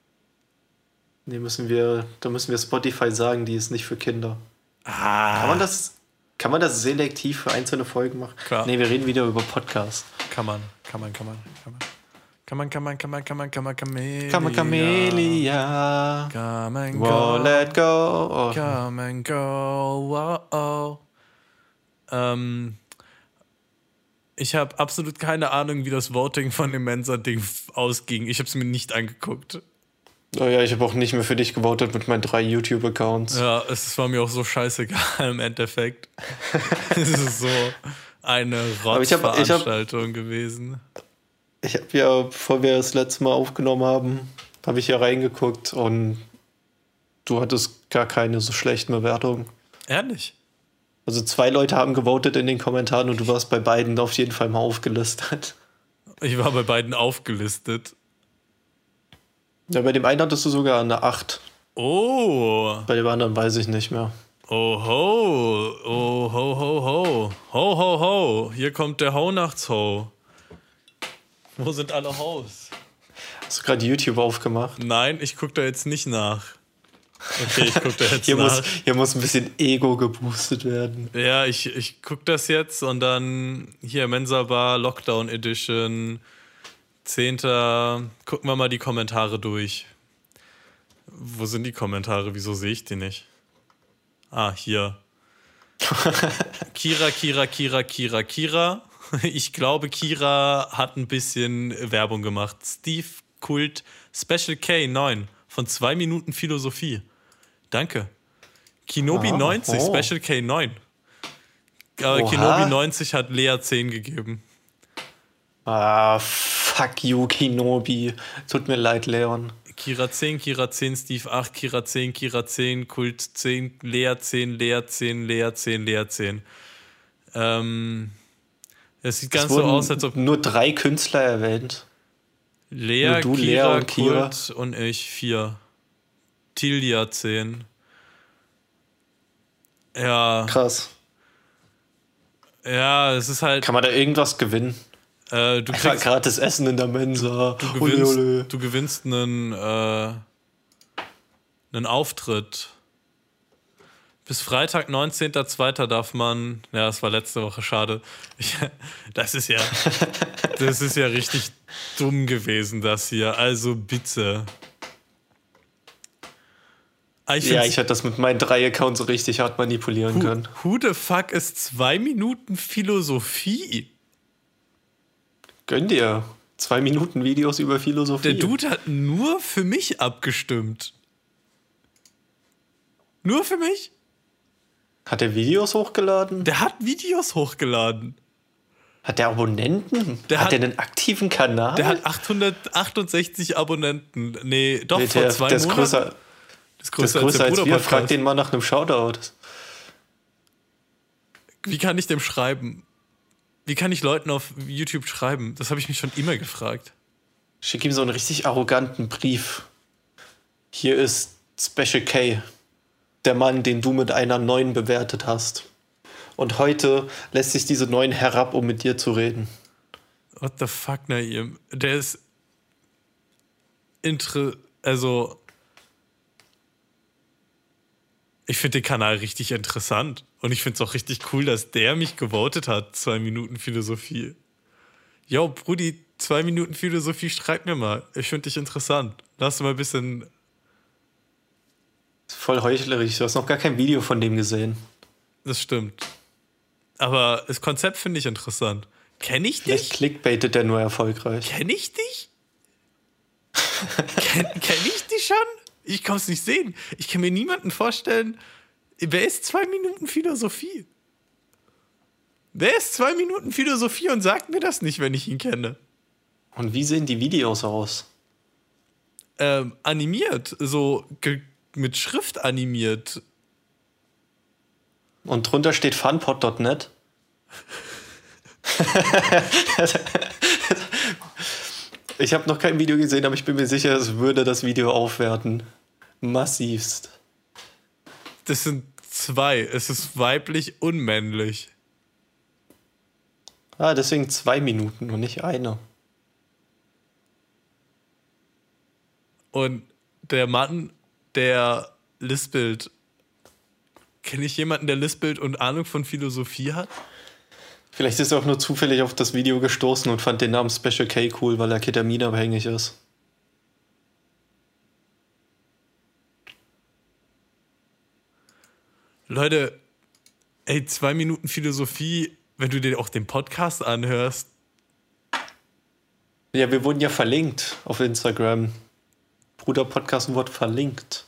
Nee, müssen wir, da müssen wir Spotify sagen, die ist nicht für Kinder. Ah. Kann man das, kann man das selektiv für einzelne Folgen machen? Klar. Nee, wir reden wieder über Podcasts. Kann man, kann man, kann man, kann man. Kann man, kann man, kann man, kann man, kann man, Chamelia. Kann man, Chamelia. Come and go. Wow, let go. Oh. Come and go. Wow, oh. Ähm, ich habe absolut keine Ahnung, wie das Voting von dem Mensa-Ding ausging. Ich habe es mir nicht angeguckt. Oh ja, ich habe auch nicht mehr für dich gewotet mit meinen drei YouTube-Accounts. Ja, es war mir auch so scheißegal im Endeffekt. Es ist so eine Rotzveranstaltung gewesen. Ich habe ja, bevor wir das letzte Mal aufgenommen haben, habe ich ja reingeguckt und du hattest gar keine so schlechten Bewertungen. Ehrlich? Also zwei Leute haben gewotet in den Kommentaren und du warst bei beiden auf jeden Fall mal aufgelistet. Ich war bei beiden aufgelistet. Ja, bei dem einen hattest du sogar eine acht. Oh. Bei dem anderen weiß ich nicht mehr. Oh ho, oh ho ho ho, ho ho ho, hier kommt der Ho-Nachts-Ho. Wo sind alle Haus? Hast du gerade YouTube aufgemacht? Nein, ich gucke da jetzt nicht nach. Okay, ich gucke da jetzt hier nach. Muss, hier muss ein bisschen Ego geboostet werden. Ja, ich, ich gucke das jetzt und dann hier Mensa Bar, Lockdown Edition, zehnten Gucken wir mal die Kommentare durch. Wo sind die Kommentare? Wieso sehe ich die nicht? Ah, hier. Kira, Kira, Kira, Kira, Kira. Ich glaube, Kira hat ein bisschen Werbung gemacht. Steve Kult, Special K neun von zwei Minuten Philosophie. Danke. Kenobi ah, neunzig, oh. Special K neun. Aber Oha. Kenobi neunzig hat Lea zehn gegeben. Ah, fuck you, Kenobi. Tut mir leid, Leon. Kira zehn, Kira zehn, Steve acht, Kira zehn, Kira zehn, Kult zehn, Lea zehn, Lea zehn, Lea zehn, Lea zehn. Ähm... Es sieht ganz so aus, als ob nur drei Künstler erwähnt. Lea, du, Kira, Lea und Kira. Kurt und ich, vier. Tilja, zehn. Ja. Krass. Ja, es ist halt... Kann man da irgendwas gewinnen? Äh, du kriegst gratis Essen in der Mensa. Du, du gewinnst, ole, ole. Du gewinnst einen, äh, einen Auftritt. Bis Freitag, neunzehnten zweiten darf man... Ja, das war letzte Woche, schade. Ich, das ist ja... Das ist ja richtig dumm gewesen, das hier. Also bitte. Ich ja, ich hätte das mit meinen drei Accounts richtig hart manipulieren who, können. Who the fuck ist zwei Minuten Philosophie? Gönn dir. Zwei Minuten Videos über Philosophie. Der Dude hat nur für mich abgestimmt. Nur für mich? Hat der Videos hochgeladen? Der hat Videos hochgeladen. Hat der Abonnenten? Der hat, hat der einen aktiven Kanal? Der hat achthundertachtundsechzig Abonnenten. Nee, doch, nee, der, vor zwei der Monaten. Ist größer, das ist größer, größer als, als wir. Frag den mal nach einem Shoutout. Wie kann ich dem schreiben? Wie kann ich Leuten auf YouTube schreiben? Das habe ich mich schon immer gefragt. Schick ihm so einen richtig arroganten Brief. Hier ist Special K. Der Mann, den du mit einer neuen bewertet hast. Und heute lässt sich diese neuen herab, um mit dir zu reden. What the fuck, Naim? Der ist intre... Also... Ich finde den Kanal richtig interessant. Und ich finde es auch richtig cool, dass der mich gewotet hat. Zwei Minuten Philosophie. Yo, Brudi, zwei Minuten Philosophie, schreib mir mal. Ich finde dich interessant. Lass mal ein bisschen... Voll heuchlerisch, du hast noch gar kein Video von dem gesehen. Das stimmt. Aber das Konzept finde ich interessant. Kenne ich Vielleicht dich? Vielleicht clickbaitet der nur erfolgreich. Kenne ich dich? Ken, kenn ich dich schon? Ich kann es nicht sehen. Ich kann mir niemanden vorstellen, wer ist zwei Minuten Philosophie? Wer ist zwei Minuten Philosophie und sagt mir das nicht, wenn ich ihn kenne? Und wie sehen die Videos aus? Ähm, animiert, so ge- mit Schrift animiert. Und drunter steht funpot Punkt net. Ich habe noch kein Video gesehen, aber ich bin mir sicher, es würde das Video aufwerten. Massivst. Das sind zwei. Es ist weiblich und männlich. Ah, deswegen zwei Minuten und nicht eine. Und der Mann, der lispelt. Kenne ich jemanden, der lispelt und Ahnung von Philosophie hat? Vielleicht ist er auch nur zufällig auf das Video gestoßen und fand den Namen Special K cool, weil er ketaminabhängig ist. Leute, ey, zwei Minuten Philosophie, wenn du dir auch den Podcast anhörst. Ja, wir wurden ja verlinkt auf Instagram. Bruder Podcast wurde verlinkt.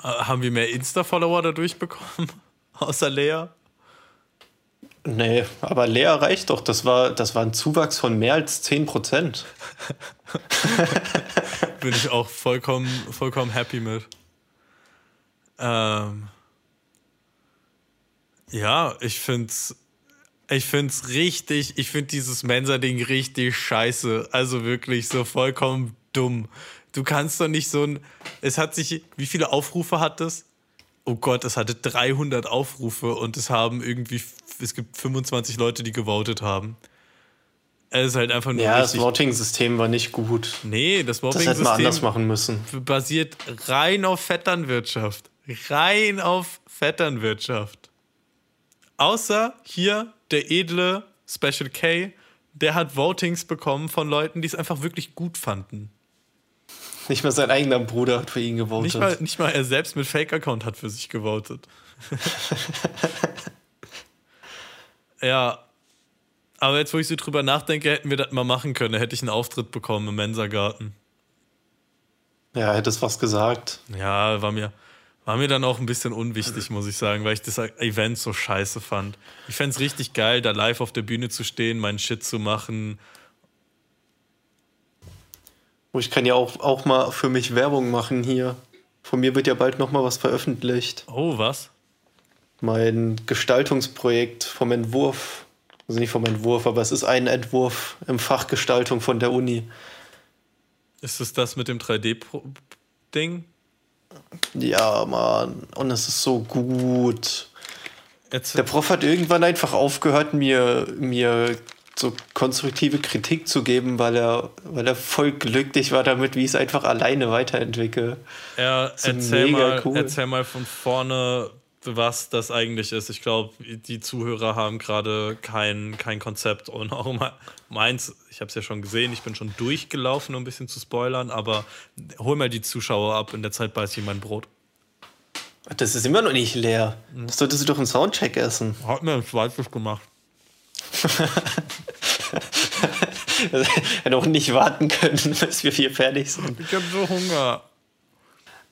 Haben wir mehr Insta-Follower dadurch bekommen? Außer Lea? Nee, aber Lea reicht doch. Das war, das war ein Zuwachs von mehr als zehn Prozent. Bin ich auch vollkommen, vollkommen happy mit. Ähm... Ja, ich find's, ich find's richtig, ich find dieses Mensa-Ding richtig scheiße. Also wirklich so vollkommen dumm. Du kannst doch nicht so ein, es hat sich, wie viele Aufrufe hat es? Oh Gott, es hatte dreihundert Aufrufe und es haben irgendwie, es gibt fünfundzwanzig Leute, die gewotet haben. Es ist halt einfach nur ja, das Voting-System war nicht gut. Nee, das Voting-System das hätten wir anders machen müssen. Basiert rein auf Vetternwirtschaft. Rein auf Vetternwirtschaft. Außer hier der edle Special K, der hat Votings bekommen von Leuten, die es einfach wirklich gut fanden. Nicht mal sein eigener Bruder hat für ihn gewotet. Nicht mal, nicht mal er selbst mit Fake-Account hat für sich gewotet. Ja, aber jetzt, wo ich so drüber nachdenke, hätten wir das mal machen können. Da hätte ich einen Auftritt bekommen im Mensa-Garten. Ja, hättest was gesagt. Ja, war mir... War mir dann auch ein bisschen unwichtig, muss ich sagen, weil ich das Event so scheiße fand. Ich fände es richtig geil, da live auf der Bühne zu stehen, meinen Shit zu machen. Oh, ich kann ja auch, auch mal für mich Werbung machen hier. Von mir wird ja bald nochmal was veröffentlicht. Oh, was? Mein Gestaltungsprojekt vom Entwurf. Also nicht vom Entwurf, aber es ist ein Entwurf im Fach Gestaltung von der Uni. Ist es das mit dem drei D-Ding? Ja, Mann. Und es ist so gut. Jetzt der Prof hat irgendwann einfach aufgehört, mir, mir so konstruktive Kritik zu geben, weil er, weil er voll glücklich war damit, wie ich es einfach alleine weiterentwickle. Ja, so erzähl, mal, cool. erzähl mal von vorne, was das eigentlich ist. Ich glaube, die Zuhörer haben gerade kein, kein Konzept. Und auch meins, ich habe es ja schon gesehen, ich bin schon durchgelaufen, um ein bisschen zu spoilern, aber hol mal die Zuschauer ab, in der Zeit beiß ich mein Brot. Das ist immer noch nicht leer. Das solltest du doch im Soundcheck essen. Hat mir einen Schweizfisch gemacht. Hätte auch nicht warten können, bis wir hier fertig sind. Ich habe so Hunger.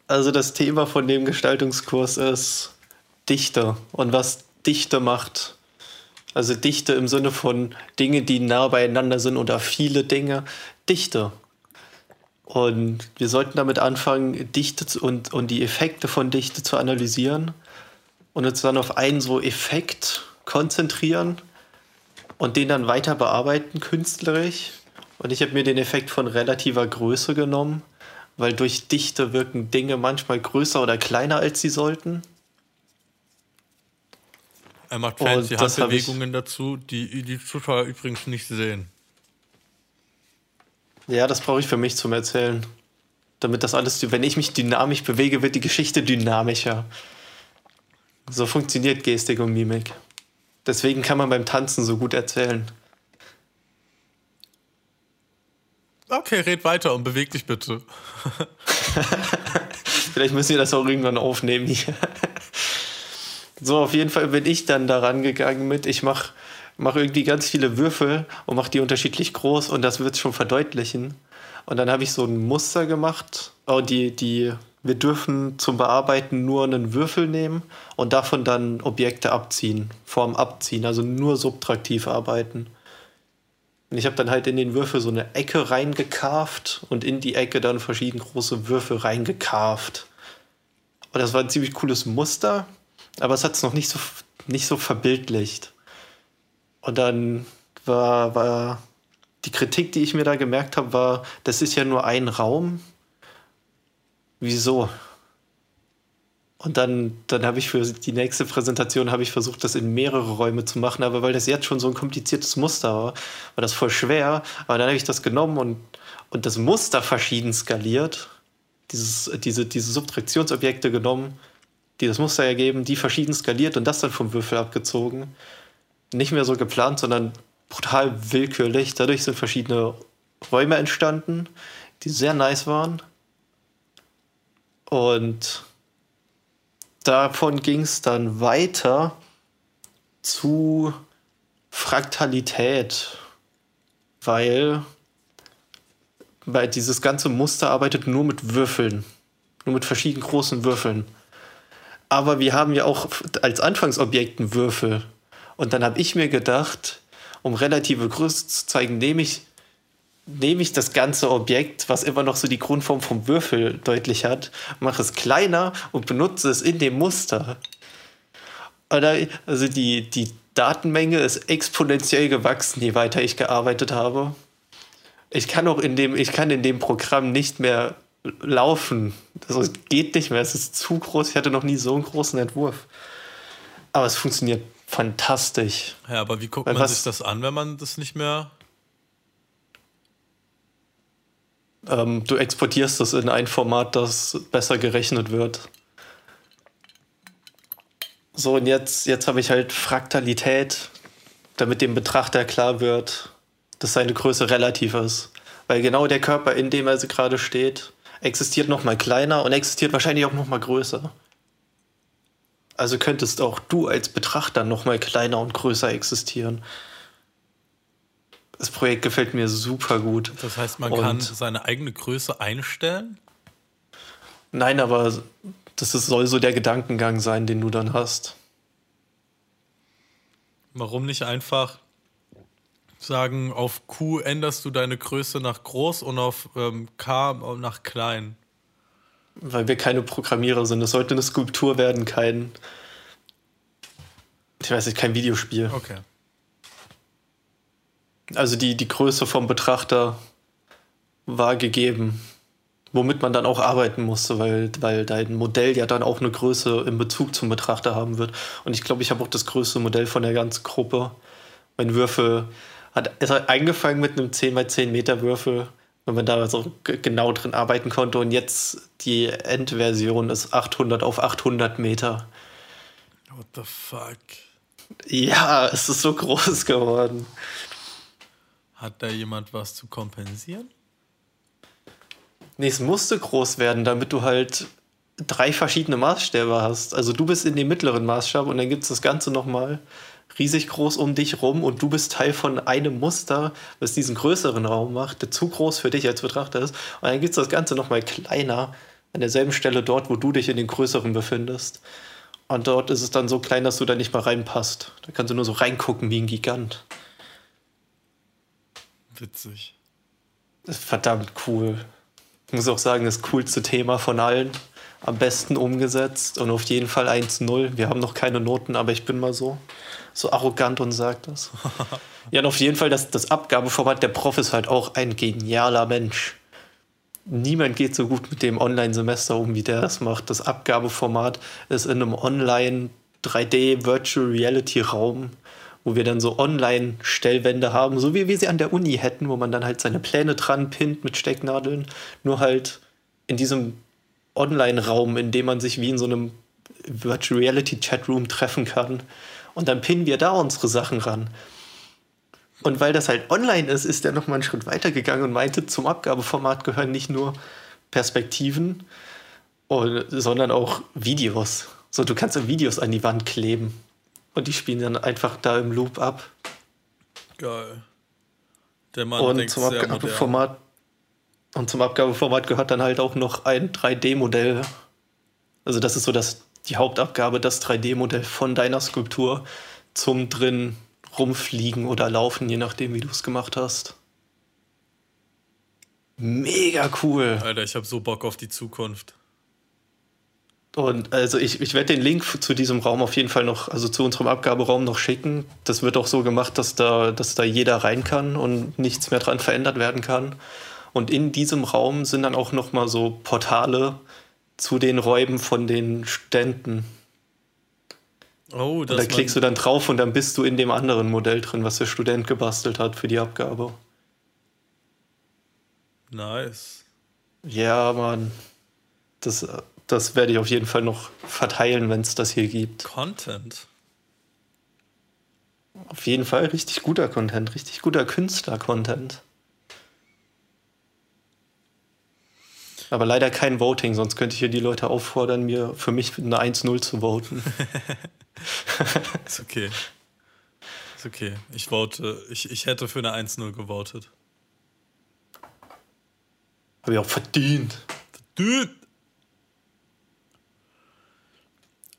Also das Thema von dem Gestaltungskurs ist Dichte und was Dichte macht. Also Dichte im Sinne von Dinge, die nah beieinander sind oder viele Dinge. Dichte. Und wir sollten damit anfangen, Dichte und, und die Effekte von Dichte zu analysieren und uns dann auf einen so Effekt konzentrieren und den dann weiter bearbeiten künstlerisch. Und ich habe mir den Effekt von relativer Größe genommen, weil durch Dichte wirken Dinge manchmal größer oder kleiner, als sie sollten. Er macht fancy Handbewegungen dazu, die die Zuschauer übrigens nicht sehen. Ja, das brauche ich für mich zum Erzählen. Damit das alles, wenn ich mich dynamisch bewege, wird die Geschichte dynamischer. So funktioniert Gestik und Mimik. Deswegen kann man beim Tanzen so gut erzählen. Okay, red weiter und beweg dich bitte. Vielleicht müssen wir das auch irgendwann aufnehmen hier. So, auf jeden Fall bin ich dann da rangegangen mit, ich mache mach irgendwie ganz viele Würfel und mache die unterschiedlich groß und das wird es schon verdeutlichen. Und dann habe ich so ein Muster gemacht, oh, die, die, wir dürfen zum Bearbeiten nur einen Würfel nehmen und davon dann Objekte abziehen, Form abziehen, also nur subtraktiv arbeiten. Und ich habe dann halt in den Würfel so eine Ecke reingekarft und in die Ecke dann verschieden große Würfel reingekarft. Und das war ein ziemlich cooles Muster. Aber es hat es noch nicht so, nicht so verbildlicht. Und dann war, war die Kritik, die ich mir da gemerkt habe, war, das ist ja nur ein Raum. Wieso? Und dann, dann habe ich für die nächste Präsentation habe ich versucht, das in mehrere Räume zu machen, aber weil das jetzt schon so ein kompliziertes Muster war, war das voll schwer. Aber dann habe ich das genommen und, und das Muster verschieden skaliert, dieses, diese, diese Subtraktionsobjekte genommen, die das Muster ergeben, die verschieden skaliert und das dann vom Würfel abgezogen. Nicht mehr so geplant, sondern brutal willkürlich. Dadurch sind verschiedene Räume entstanden, die sehr nice waren. Und davon ging es dann weiter zu Fraktalität, weil, weil dieses ganze Muster arbeitet nur mit Würfeln, nur mit verschiedenen großen Würfeln. Aber wir haben ja auch als Anfangsobjekt einen Würfel. Und dann habe ich mir gedacht, um relative Größe zu zeigen, nehme ich, nehme ich das ganze Objekt, was immer noch so die Grundform vom Würfel deutlich hat, mache es kleiner und benutze es in dem Muster. Also die, die Datenmenge ist exponentiell gewachsen, je weiter ich gearbeitet habe. Ich kann auch in dem, ich kann in dem Programm nicht mehr laufen. Also es geht nicht mehr, es ist zu groß. Ich hatte noch nie so einen großen Entwurf. Aber es funktioniert fantastisch. Ja, aber wie guckt Weil man was, sich das an, wenn man das nicht mehr... Ähm, du exportierst das in ein Format, das besser gerechnet wird. So, und jetzt, jetzt habe ich halt Fraktalität, damit dem Betrachter klar wird, dass seine Größe relativ ist. Weil genau der Körper, in dem er gerade steht, existiert nochmal kleiner und existiert wahrscheinlich auch nochmal größer. Also könntest auch du als Betrachter nochmal kleiner und größer existieren. Das Projekt gefällt mir super gut. Das heißt, man und kann seine eigene Größe einstellen? Nein, aber das ist, soll so der Gedankengang sein, den du dann hast. Warum nicht einfach sagen, auf Q änderst du deine Größe nach groß und auf ähm, K nach klein? Weil wir keine Programmierer sind. Das sollte eine Skulptur werden, kein... Ich weiß nicht, kein Videospiel. Okay. Also die, die Größe vom Betrachter war gegeben. Womit man dann auch arbeiten musste, weil, weil dein Modell ja dann auch eine Größe im Bezug zum Betrachter haben wird. Und ich glaube, ich habe auch das größte Modell von der ganzen Gruppe. Mein Würfel hat, es hat angefangen mit einem zehn mal zehn Meter Würfel, wenn man damals auch g- genau drin arbeiten konnte. Und jetzt die Endversion ist achthundert auf achthundert Meter. What the fuck? Ja, es ist so groß geworden. Hat da jemand was zu kompensieren? Nee, es musste groß werden, damit du halt drei verschiedene Maßstäbe hast. Also du bist in dem mittleren Maßstab und dann gibt es das Ganze nochmal riesig groß um dich rum und du bist Teil von einem Muster, was diesen größeren Raum macht, der zu groß für dich als Betrachter ist. Und dann gibt es das Ganze nochmal kleiner an derselben Stelle dort, wo du dich in den größeren befindest. Und dort ist es dann so klein, dass du da nicht mal reinpasst. Da kannst du nur so reingucken wie ein Gigant. Witzig. Das ist verdammt cool. Ich muss auch sagen, das coolste Thema von allen. Am besten umgesetzt und auf jeden Fall eins null. Wir haben noch keine Noten, aber ich bin mal so, so arrogant und sage das. Ja, und auf jeden Fall, das, das Abgabeformat der Prof ist halt auch ein genialer Mensch. Niemand geht so gut mit dem Online-Semester um, wie der das macht. Das Abgabeformat ist in einem Online drei D Virtual Reality Raum, wo wir dann so Online-Stellwände haben, so wie wir sie an der Uni hätten, wo man dann halt seine Pläne dran pinnt mit Stecknadeln, nur halt in diesem Online-Raum, in dem man sich wie in so einem Virtual Reality Chatroom treffen kann. Und dann pinnen wir da unsere Sachen ran. Und weil das halt online ist, ist er nochmal einen Schritt weiter gegangen und meinte, zum Abgabeformat gehören nicht nur Perspektiven, sondern auch Videos. So, du kannst ja Videos an die Wand kleben. Und die spielen dann einfach da im Loop ab. Geil. Der Mann und denkt zum sehr Abgabeformat modern. Und zum Abgabeformat gehört dann halt auch noch ein drei D Modell. Also das ist so das, die Hauptabgabe, das drei D Modell von deiner Skulptur zum drin rumfliegen oder laufen, je nachdem, wie du es gemacht hast. Mega cool. Alter, ich habe so Bock auf die Zukunft. Und also ich, ich werde den Link zu diesem Raum auf jeden Fall noch, also zu unserem Abgaberaum noch schicken. Das wird auch so gemacht, dass da, dass da jeder rein kann und nichts mehr dran verändert werden kann. Und in diesem Raum sind dann auch nochmal so Portale, zu den Räumen von den Ständen. Oh, das und da klickst du dann drauf und dann bist du in dem anderen Modell drin, was der Student gebastelt hat für die Abgabe. Nice. Ja, Mann. Das, das werde ich auf jeden Fall noch verteilen, wenn es das hier gibt. Content. Auf jeden Fall richtig guter Content, richtig guter Künstler-Content. Aber leider kein Voting, sonst könnte ich hier die Leute auffordern, mir für mich eine eins null zu voten. Ist okay. Ist okay. Ich vote, ich, ich hätte für eine eins null gewotet. Habe ich auch verdient. Verdient!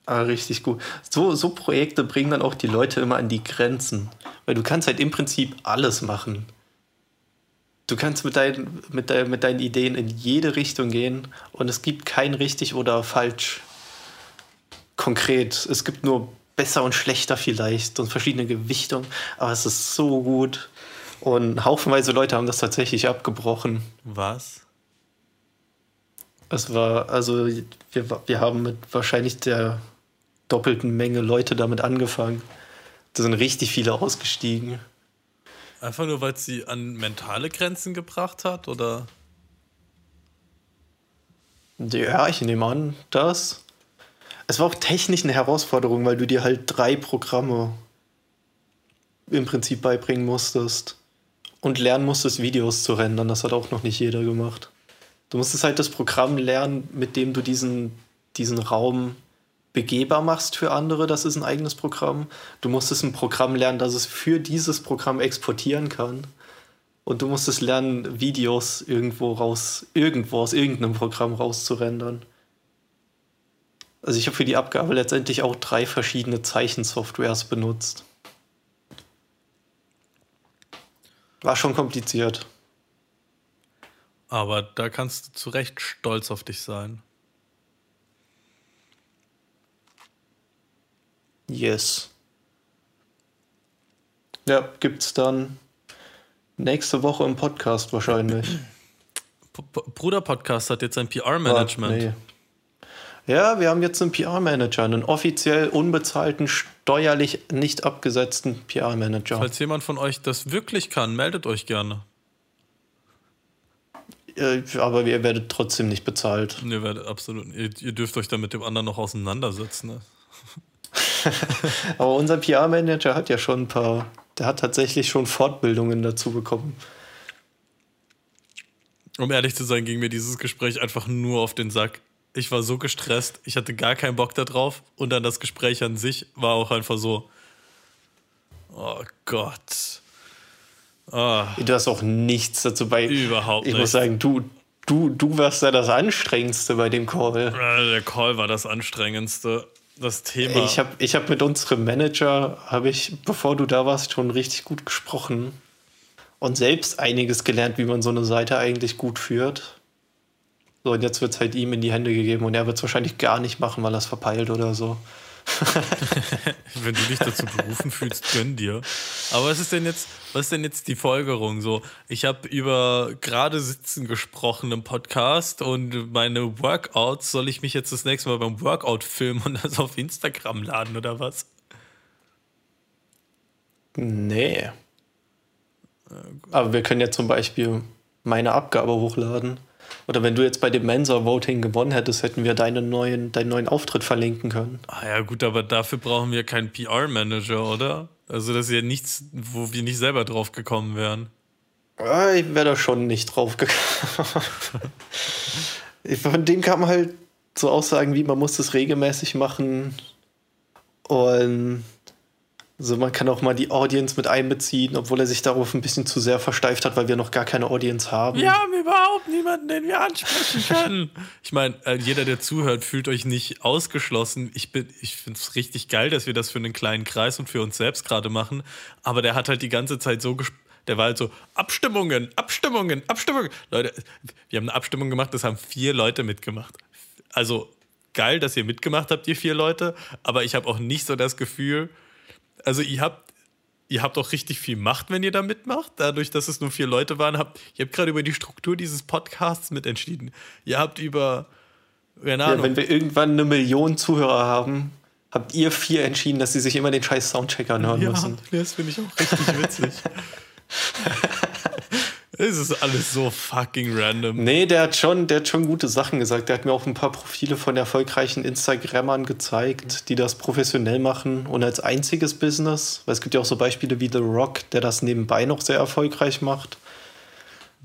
Ah, richtig gut. So, so Projekte bringen dann auch die Leute immer an die Grenzen. Weil du kannst halt im Prinzip alles machen. Du kannst mit deinen, mit deinen, mit deinen Ideen in jede Richtung gehen und es gibt kein richtig oder falsch konkret. Es gibt nur besser und schlechter vielleicht und verschiedene Gewichtungen, aber es ist so gut. Und haufenweise Leute haben das tatsächlich abgebrochen. Was? Es war, also wir, wir haben mit wahrscheinlich der doppelten Menge Leute damit angefangen. Da sind richtig viele ausgestiegen. Einfach nur, weil es sie an mentale Grenzen gebracht hat, oder? Ja, ich nehme an, das. Es war auch technisch eine Herausforderung, weil du dir halt drei Programme im Prinzip beibringen musstest. Und lernen musstest, Videos zu rendern. Das hat auch noch nicht jeder gemacht. Du musstest halt das Programm lernen, mit dem du diesen, diesen Raum begehbar machst für andere, das ist ein eigenes Programm. Du musstest ein Programm lernen, das es für dieses Programm exportieren kann. Und du musstest lernen, Videos irgendwo raus, irgendwo aus irgendeinem Programm rauszurendern. Also ich habe für die Abgabe letztendlich auch drei verschiedene Zeichensoftwares benutzt. War schon kompliziert. Aber da kannst du zu Recht stolz auf dich sein. Yes. Ja, gibt's dann nächste Woche im Podcast wahrscheinlich. Bruder Podcast hat jetzt ein P R-Management. Ah, nee. Ja, wir haben jetzt einen P R-Manager, einen offiziell unbezahlten, steuerlich nicht abgesetzten P R-Manager. Falls jemand von euch das wirklich kann, meldet euch gerne. Aber ihr werdet trotzdem nicht bezahlt. Ihr werdet absolut. Ihr, ihr dürft euch dann mit dem anderen noch auseinandersetzen, ne? Aber unser P R-Manager hat ja schon ein paar, der hat tatsächlich schon Fortbildungen dazu bekommen. Um ehrlich zu sein, ging mir dieses Gespräch einfach nur auf den Sack. Ich war so gestresst, ich hatte gar keinen Bock darauf und dann das Gespräch an sich war auch einfach so, oh Gott. Ah. Du hast auch nichts dazu bei. Überhaupt nicht. Ich muss sagen, du, du, du warst ja das Anstrengendste bei dem Call. Der Call war das Anstrengendste. Das Thema. Ich habe ich hab mit unserem Manager, habe ich, bevor du da warst, schon richtig gut gesprochen und selbst einiges gelernt, wie man so eine Seite eigentlich gut führt. So, und jetzt wird es halt ihm in die Hände gegeben und er wird es wahrscheinlich gar nicht machen, weil er es verpeilt oder so. Wenn du dich dazu berufen fühlst, gönn dir. Aber was ist denn jetzt, was ist denn jetzt die Folgerung? So, ich habe über gerade sitzen gesprochen im Podcast und meine Workouts, soll ich mich jetzt das nächste Mal beim Workout filmen und das auf Instagram laden oder was? Nee. Aber wir können ja zum Beispiel meine Abgabe hochladen. Oder wenn du jetzt bei dem Mensa-Voting gewonnen hättest, hätten wir deinen neuen, deinen neuen Auftritt verlinken können. Ah ja gut, aber dafür brauchen wir keinen P R-Manager, oder? Also das ist ja nichts, wo wir nicht selber drauf gekommen wären. Ah, ich wäre da schon nicht drauf gekommen. Von dem kamen halt so Aussagen wie, man muss das regelmäßig machen und so, man kann auch mal die Audience mit einbeziehen, obwohl er sich darauf ein bisschen zu sehr versteift hat, weil wir noch gar keine Audience haben. Wir haben überhaupt niemanden, den wir ansprechen können. Ich meine, jeder, der zuhört, fühlt euch nicht ausgeschlossen. Ich, bin, ich finde es richtig geil, dass wir das für einen kleinen Kreis und für uns selbst gerade machen. Aber der hat halt die ganze Zeit so gesprochen. Der war halt so, Abstimmungen, Abstimmungen, Abstimmungen. Leute, wir haben eine Abstimmung gemacht, das haben vier Leute mitgemacht. Also geil, dass ihr mitgemacht habt, ihr vier Leute. Aber ich habe auch nicht so das Gefühl... Also ihr habt, ihr habt auch richtig viel Macht, wenn ihr da mitmacht. Dadurch, dass es nur vier Leute waren, habt ihr habt gerade über die Struktur dieses Podcasts mitentschieden. Ihr habt über Keine Ahnung. Ja, wenn wir irgendwann eine Million Zuhörer haben, habt ihr vier entschieden, dass sie sich immer den scheiß Soundcheck anhören ja, müssen. Ja, das finde ich auch richtig witzig. Es ist alles so fucking random. Nee, der hat, schon, der hat schon gute Sachen gesagt. Der hat mir auch ein paar Profile von erfolgreichen Instagrammern gezeigt, die das professionell machen und als einziges Business. Weil es gibt ja auch so Beispiele wie The Rock, der das nebenbei noch sehr erfolgreich macht.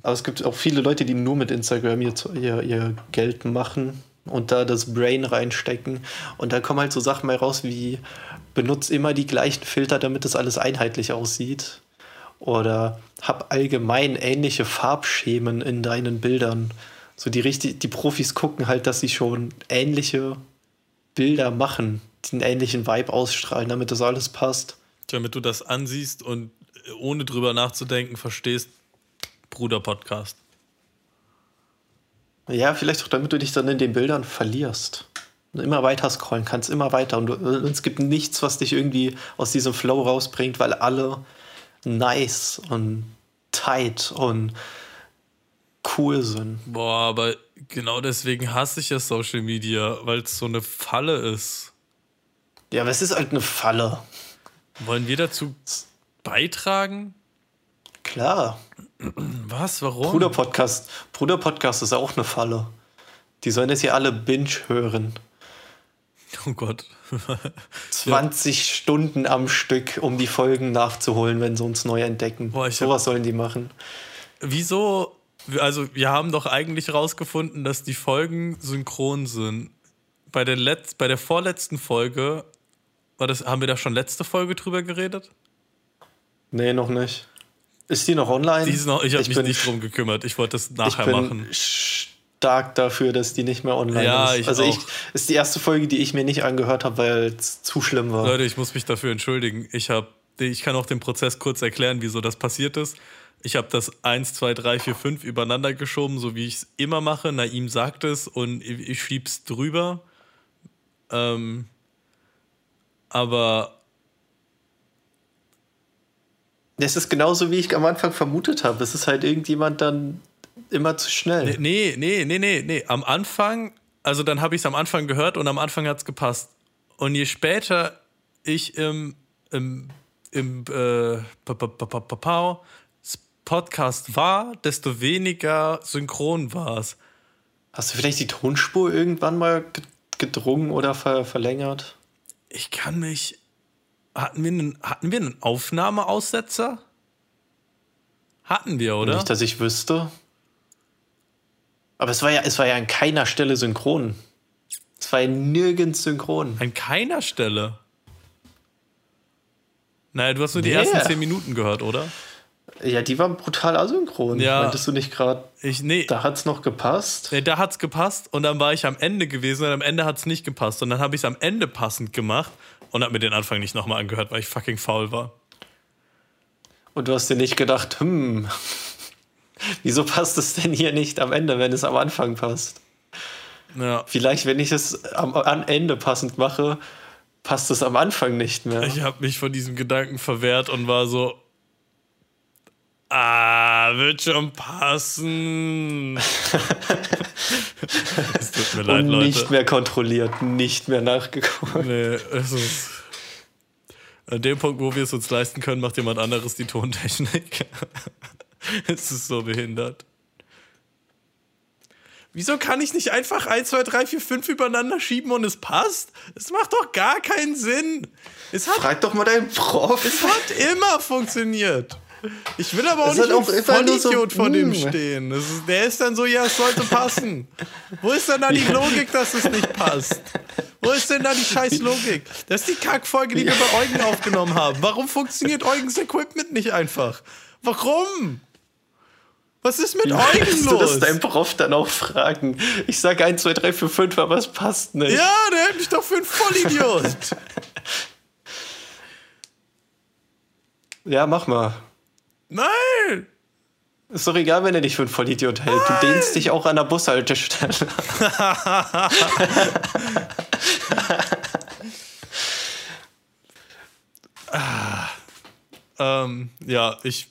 Aber es gibt auch viele Leute, die nur mit Instagram ihr, ihr, ihr Geld machen und da das Brain reinstecken. Und da kommen halt so Sachen mal raus wie, benutzt immer die gleichen Filter, damit das alles einheitlich aussieht. Oder hab allgemein ähnliche Farbschemen in deinen Bildern. So die, richtig, die Profis gucken halt, dass sie schon ähnliche Bilder machen, den ähnlichen Vibe ausstrahlen, damit das alles passt. Damit du das ansiehst und ohne drüber nachzudenken verstehst, Bruder Podcast. Ja, vielleicht auch, damit du dich dann in den Bildern verlierst. Und immer weiter scrollen kannst, immer weiter. Und, du, und es gibt nichts, was dich irgendwie aus diesem Flow rausbringt, weil alle nice und tight und cool sind. Boah, aber genau deswegen hasse ich ja Social Media, weil es so eine Falle ist. Ja, aber es ist halt eine Falle. Wollen wir dazu beitragen? Klar. Was? Warum? Bruder Podcast. Bruder Podcast ist auch eine Falle. Die sollen jetzt hier alle binge hören. Oh Gott. zwanzig ja. Stunden am Stück, um die Folgen nachzuholen, wenn sie uns neu entdecken. Boah, so hab... was sollen die machen. Wieso? Also wir haben doch eigentlich rausgefunden, dass die Folgen synchron sind. Bei der, Letz- bei der vorletzten Folge, war das, haben wir da schon letzte Folge drüber geredet? Nee, noch nicht. Ist die noch online? Die ist noch, ich habe mich bin... nicht drum gekümmert. Ich wollte das nachher ich bin... machen. Sch- stark dafür, dass die nicht mehr online ja, ist. Ich also auch. Ich ist die erste Folge, die ich mir nicht angehört habe, weil es zu schlimm war. Leute, ich muss mich dafür entschuldigen. Ich habe, ich kann auch den Prozess kurz erklären, wieso das passiert ist. Ich habe das eins, zwei, drei, vier, fünf übereinander geschoben, so wie ich es immer mache. Naim sagt es und ich, ich schieb's drüber. Ähm, aber es ist genauso, wie ich am Anfang vermutet habe. Es ist halt irgendjemand dann immer zu schnell. Nee, nee, nee, nee, nee. Am Anfang, also dann habe ich es am Anfang gehört und am Anfang hat es gepasst. Und je später ich im, im, im äh, Podcast war, desto weniger synchron war es. Hast du vielleicht die Tonspur irgendwann mal gedrungen oder ver- verlängert? Ich kann mich... Hatten wir einen, hatten wir einen Aufnahmeaussetzer? Hatten wir, oder? Nicht, dass ich wüsste. Aber es war ja, es war ja an keiner Stelle synchron. Es war ja nirgends synchron. An keiner Stelle? Naja, du hast nur die yeah. ersten zehn Minuten gehört, oder? Ja, die waren brutal asynchron. Ja. Meintest du nicht gerade, nee, da hat's noch gepasst? Nee, da hat's gepasst und dann war ich am Ende gewesen und am Ende hat's nicht gepasst. Und dann habe ich es am Ende passend gemacht und habe mir den Anfang nicht nochmal angehört, weil ich fucking faul war. Und du hast dir nicht gedacht, hm... wieso passt es denn hier nicht am Ende, wenn es am Anfang passt? Ja. Vielleicht, wenn ich es am, am Ende passend mache, passt es am Anfang nicht mehr. Ich habe mich von diesem Gedanken verwehrt und war so, ah, wird schon passen. Es tut mir leid, Leute. Nicht mehr kontrolliert, nicht mehr nachgeguckt. Nee, es ist... An dem Punkt, wo wir es uns leisten können, macht jemand anderes die Tontechnik. Es ist so behindert. Wieso kann ich nicht einfach eins, zwei, drei, vier, fünf übereinander schieben und es passt? Es macht doch gar keinen Sinn. Es hat, frag doch mal deinen Prof. Es hat immer funktioniert. Ich will aber auch es nicht auf Vollidiot so, vor dem stehen. Das ist, der ist dann so, ja, es sollte passen. Wo ist denn da die Logik, dass es nicht passt? Wo ist denn da die scheiß Logik? Das ist die Kackfolge, die wir bei Eugen aufgenommen haben. Warum funktioniert Eugens Equipment nicht einfach? Warum? Was ist mit Eugen los? Du das dein Prof dann auch fragen. Ich sage eins, zwei, drei, vier, fünf, aber es passt nicht. Ja, der hält mich doch für einen Vollidiot. Ja, mach mal. Nein! Ist doch egal, wenn er dich für einen Vollidiot hält. Nein. Du dehnst dich auch an der Bushaltestelle. ah, ähm, ja, ich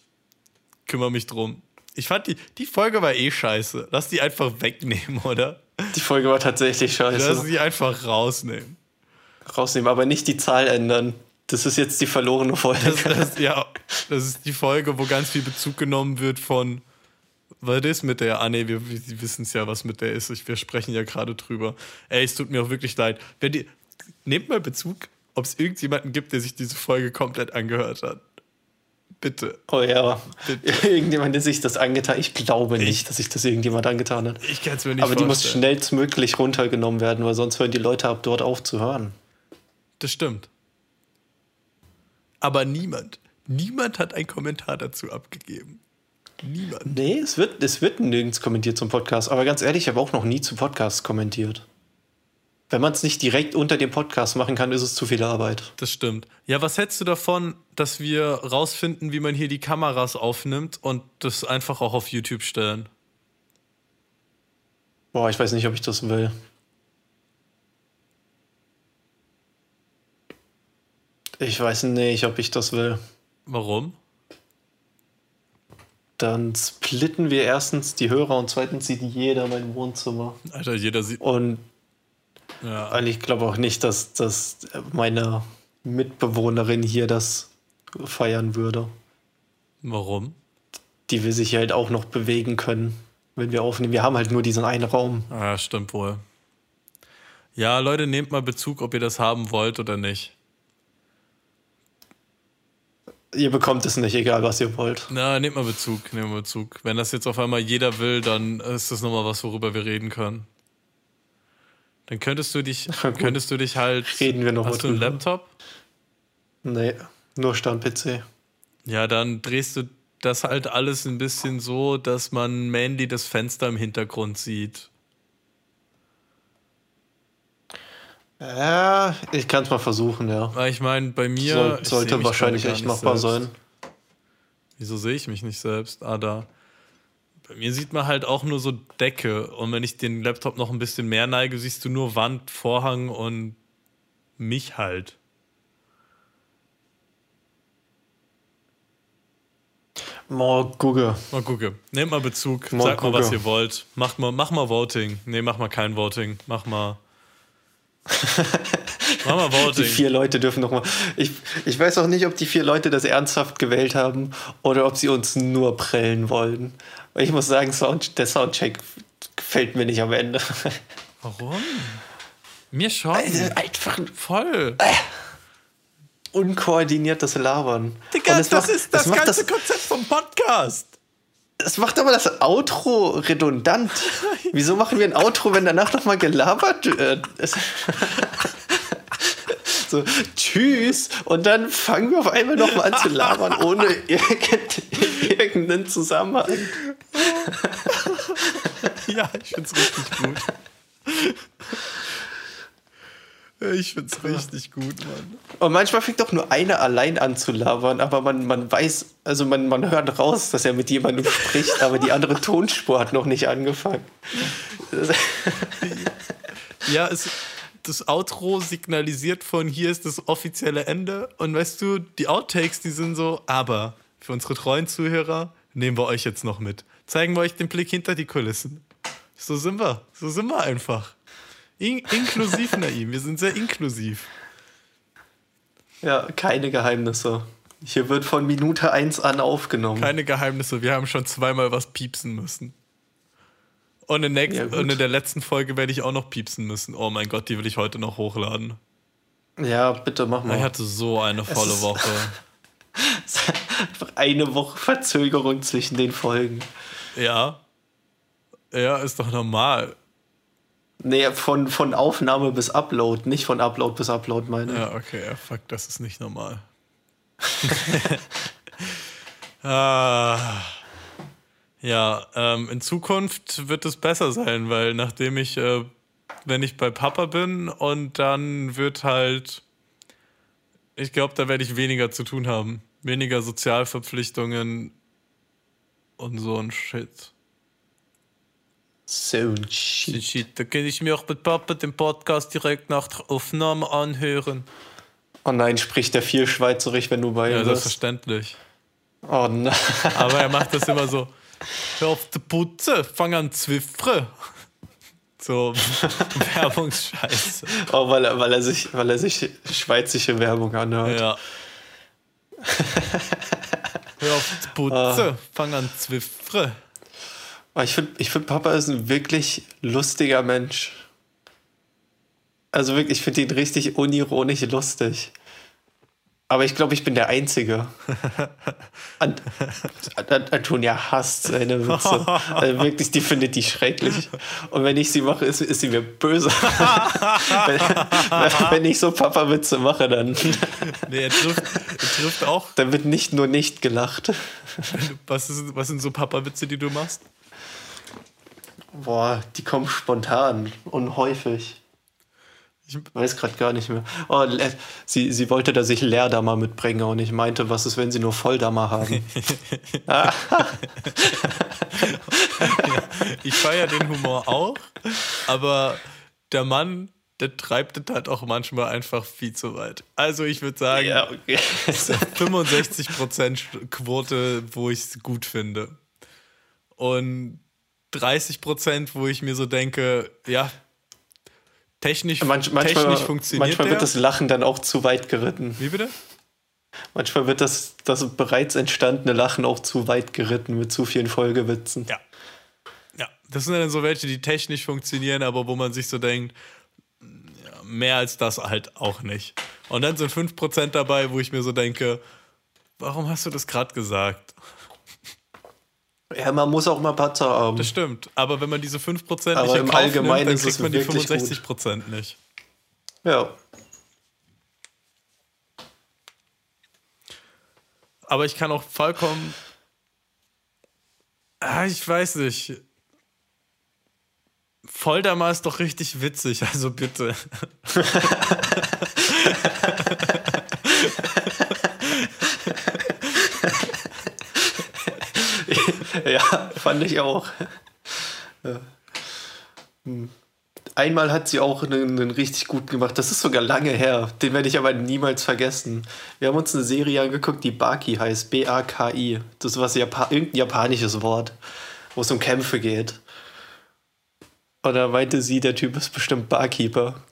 kümmere mich drum. Ich fand, die, die Folge war eh scheiße. Lass die einfach wegnehmen, oder? Die Folge war tatsächlich scheiße. Lass sie einfach rausnehmen. Rausnehmen, aber nicht die Zahl ändern. Das ist jetzt die verlorene Folge. Das, das, ja, das ist die Folge, wo ganz viel Bezug genommen wird von, weil das mit der, ah nee, wir, wir wissen es ja, was mit der ist. Ich, wir sprechen ja gerade drüber. Ey, es tut mir auch wirklich leid. Wenn die, nehmt mal Bezug, ob es irgendjemanden gibt, der sich diese Folge komplett angehört hat. Bitte. Oh ja, bitte. Irgendjemand, der sich das angetan hat. Ich glaube ich, nicht, dass sich das irgendjemand angetan hat. Ich kann es mir nicht Aber vorstellen. Aber die muss schnellstmöglich runtergenommen werden, weil sonst hören die Leute ab dort auf zu hören. Das stimmt. Aber niemand, niemand hat einen Kommentar dazu abgegeben. Niemand. Nee, es wird, es wird nirgends kommentiert zum Podcast. Aber ganz ehrlich, ich habe auch noch nie zu Podcasts kommentiert. Wenn man es nicht direkt unter dem Podcast machen kann, ist es zu viel Arbeit. Das stimmt. Ja, was hältst du davon, dass wir rausfinden, wie man hier die Kameras aufnimmt und das einfach auch auf YouTube stellen? Boah, ich weiß nicht, ob ich das will. Ich weiß nicht, ob ich das will. Warum? Dann splitten wir erstens die Hörer und zweitens sieht jeder mein Wohnzimmer. Alter, jeder sieht... Und ja. Ich glaube auch nicht, dass, dass meine Mitbewohnerin hier das feiern würde. Warum? Die will sich halt auch noch bewegen können, wenn wir aufnehmen. Wir haben halt nur diesen einen Raum. Ja, stimmt wohl. Ja, Leute, nehmt mal Bezug, ob ihr das haben wollt oder nicht. Ihr bekommt es nicht, egal was ihr wollt. Na, nehmt mal Bezug, nehmt mal Bezug. Wenn das jetzt auf einmal jeder will, dann ist das nochmal was, worüber wir reden können. Dann könntest du dich, könntest du dich halt... Reden wir noch Hast du einen drüber. Laptop? Nee, nur Stand-P C. Ja, dann drehst du das halt alles ein bisschen so, dass man mainly das Fenster im Hintergrund sieht. Ja, ich kann es mal versuchen, ja. Ich meine, bei mir... Soll, ich sollte wahrscheinlich echt machbar sein. Wieso sehe ich mich nicht selbst? Ah, da... Bei mir sieht man halt auch nur so Decke. Und wenn ich den Laptop noch ein bisschen mehr neige, siehst du nur Wand, Vorhang und mich halt. Mal gucke. Mal gucke. Nehmt mal Bezug. Mal Sagt gucke. mal, was ihr wollt. Macht mal, mach mal Voting. Nee, mach mal kein Voting. Mach mal... mach mal Voting. Die vier Leute dürfen nochmal... Ich, ich weiß auch nicht, ob die vier Leute das ernsthaft gewählt haben oder ob sie uns nur prellen wollen. Ich muss sagen, Sound, der Soundcheck gefällt mir nicht am Ende. Warum? Mir schon. Also einfach voll. Äh, unkoordiniertes Labern. Digga, das macht, ist das, das ganze das, Konzept vom Podcast. Das macht aber das Outro redundant. Wieso machen wir ein Outro, wenn danach nochmal gelabert wird? So, tschüss, und dann fangen wir auf einmal nochmal an zu labern, ohne irgendeinen Zusammenhang. Ja, ich find's richtig gut. Ich find's richtig gut, Mann. Und manchmal fängt doch nur einer allein an zu labern, aber man, man weiß, also man, man hört raus, dass er mit jemandem spricht, aber die andere Tonspur hat noch nicht angefangen. Ja, es... Das Outro signalisiert von hier ist das offizielle Ende. Und weißt du, die Outtakes, die sind so, aber für unsere treuen Zuhörer nehmen wir euch jetzt noch mit. Zeigen wir euch den Blick hinter die Kulissen. So sind wir. So sind wir einfach. In- inklusiv, Naim. Wir sind sehr inklusiv. Ja, keine Geheimnisse. Hier wird von Minute eins an aufgenommen. Keine Geheimnisse. Wir haben schon zweimal was piepsen müssen. Und in, next, ja, und in der letzten Folge werde ich auch noch piepsen müssen. Oh mein Gott, die will ich heute noch hochladen. Ja, bitte, mach mal. Ich hatte so eine volle es Woche. Einfach eine Woche Verzögerung zwischen den Folgen. Ja. Ja, ist doch normal. Nee, von, von Aufnahme bis Upload, nicht von Upload bis Upload, meine ich. Ja, okay, ja, fuck, das ist nicht normal. ah... Ja, ähm, in Zukunft wird es besser sein, weil nachdem ich, äh, wenn ich bei Papa bin und dann wird halt, ich glaube, da werde ich weniger zu tun haben. Weniger Sozialverpflichtungen und so ein Shit. So ein Shit. Shit. Da kann ich mir auch mit Papa den Podcast direkt nach der Aufnahme anhören. Oh nein, spricht der viel Schweizerisch, wenn du bei ihm bist? Ja, selbstverständlich. Oh nein. Aber er macht das immer so. Hör auf zu putzen, fang an zu zwiffern. So Werbungsscheiße. Oh, weil er, weil er sich, weil er sich schweizische Werbung anhört. Ja. Hör auf zu putzen, oh. Fang an zu zwiffern. Ich finde, ich find, Papa ist ein wirklich lustiger Mensch. Also wirklich, ich finde ihn richtig unironisch lustig. Aber ich glaube, ich bin der Einzige. Ant- Antonia hasst seine Witze. Also wirklich, die findet die schrecklich. Und wenn ich sie mache, ist, ist sie mir böse. wenn, wenn ich so Papa-Witze mache, dann... nee, er trifft, er trifft auch... Dann wird nicht nur nicht gelacht. Was, ist, was sind so Papa-Witze, die du machst? Boah, die kommen spontan und häufig. Ich weiß gerade gar nicht mehr. Oh, Le- sie, sie wollte, dass ich Leerdammer mitbringe und ich meinte, was ist, wenn sie nur Volldammer haben? ah. ja, ich feiere den Humor auch, aber der Mann, der treibt es halt auch manchmal einfach viel zu weit. Also ich würde sagen, ja, okay. fünfundsechzig Prozent Quote, wo ich es gut finde. Und dreißig Prozent, wo ich mir so denke, ja, Technisch, Manch, manchmal, technisch funktioniert Manchmal wird der. Das Lachen dann auch zu weit geritten. Wie bitte? Manchmal wird das, das bereits entstandene Lachen auch zu weit geritten mit zu vielen Folgewitzen. Ja. Ja, das sind dann so welche, die technisch funktionieren, aber wo man sich so denkt, mehr als das halt auch nicht. Und dann sind fünf Prozent dabei, wo ich mir so denke, warum hast du das gerade gesagt? Ja, man muss auch mal Patzer haben. Das stimmt, aber wenn man diese fünf Prozent nicht in Kauf nimmt, dann kriegt man die fünfundsechzig Prozent gut. nicht. Ja. Aber ich kann auch vollkommen... Ah, ich weiß nicht. Volldammer ist doch richtig witzig, also bitte. Ja, fand ich auch. Ja. Einmal hat sie auch einen, einen richtig guten gemacht. Das ist sogar lange her. Den werde ich aber niemals vergessen. Wir haben uns eine Serie angeguckt, die Baki heißt. B A K I. Das ist was Japa- irgendein japanisches Wort, wo es um Kämpfe geht. Und da meinte sie, der Typ ist bestimmt Barkeeper.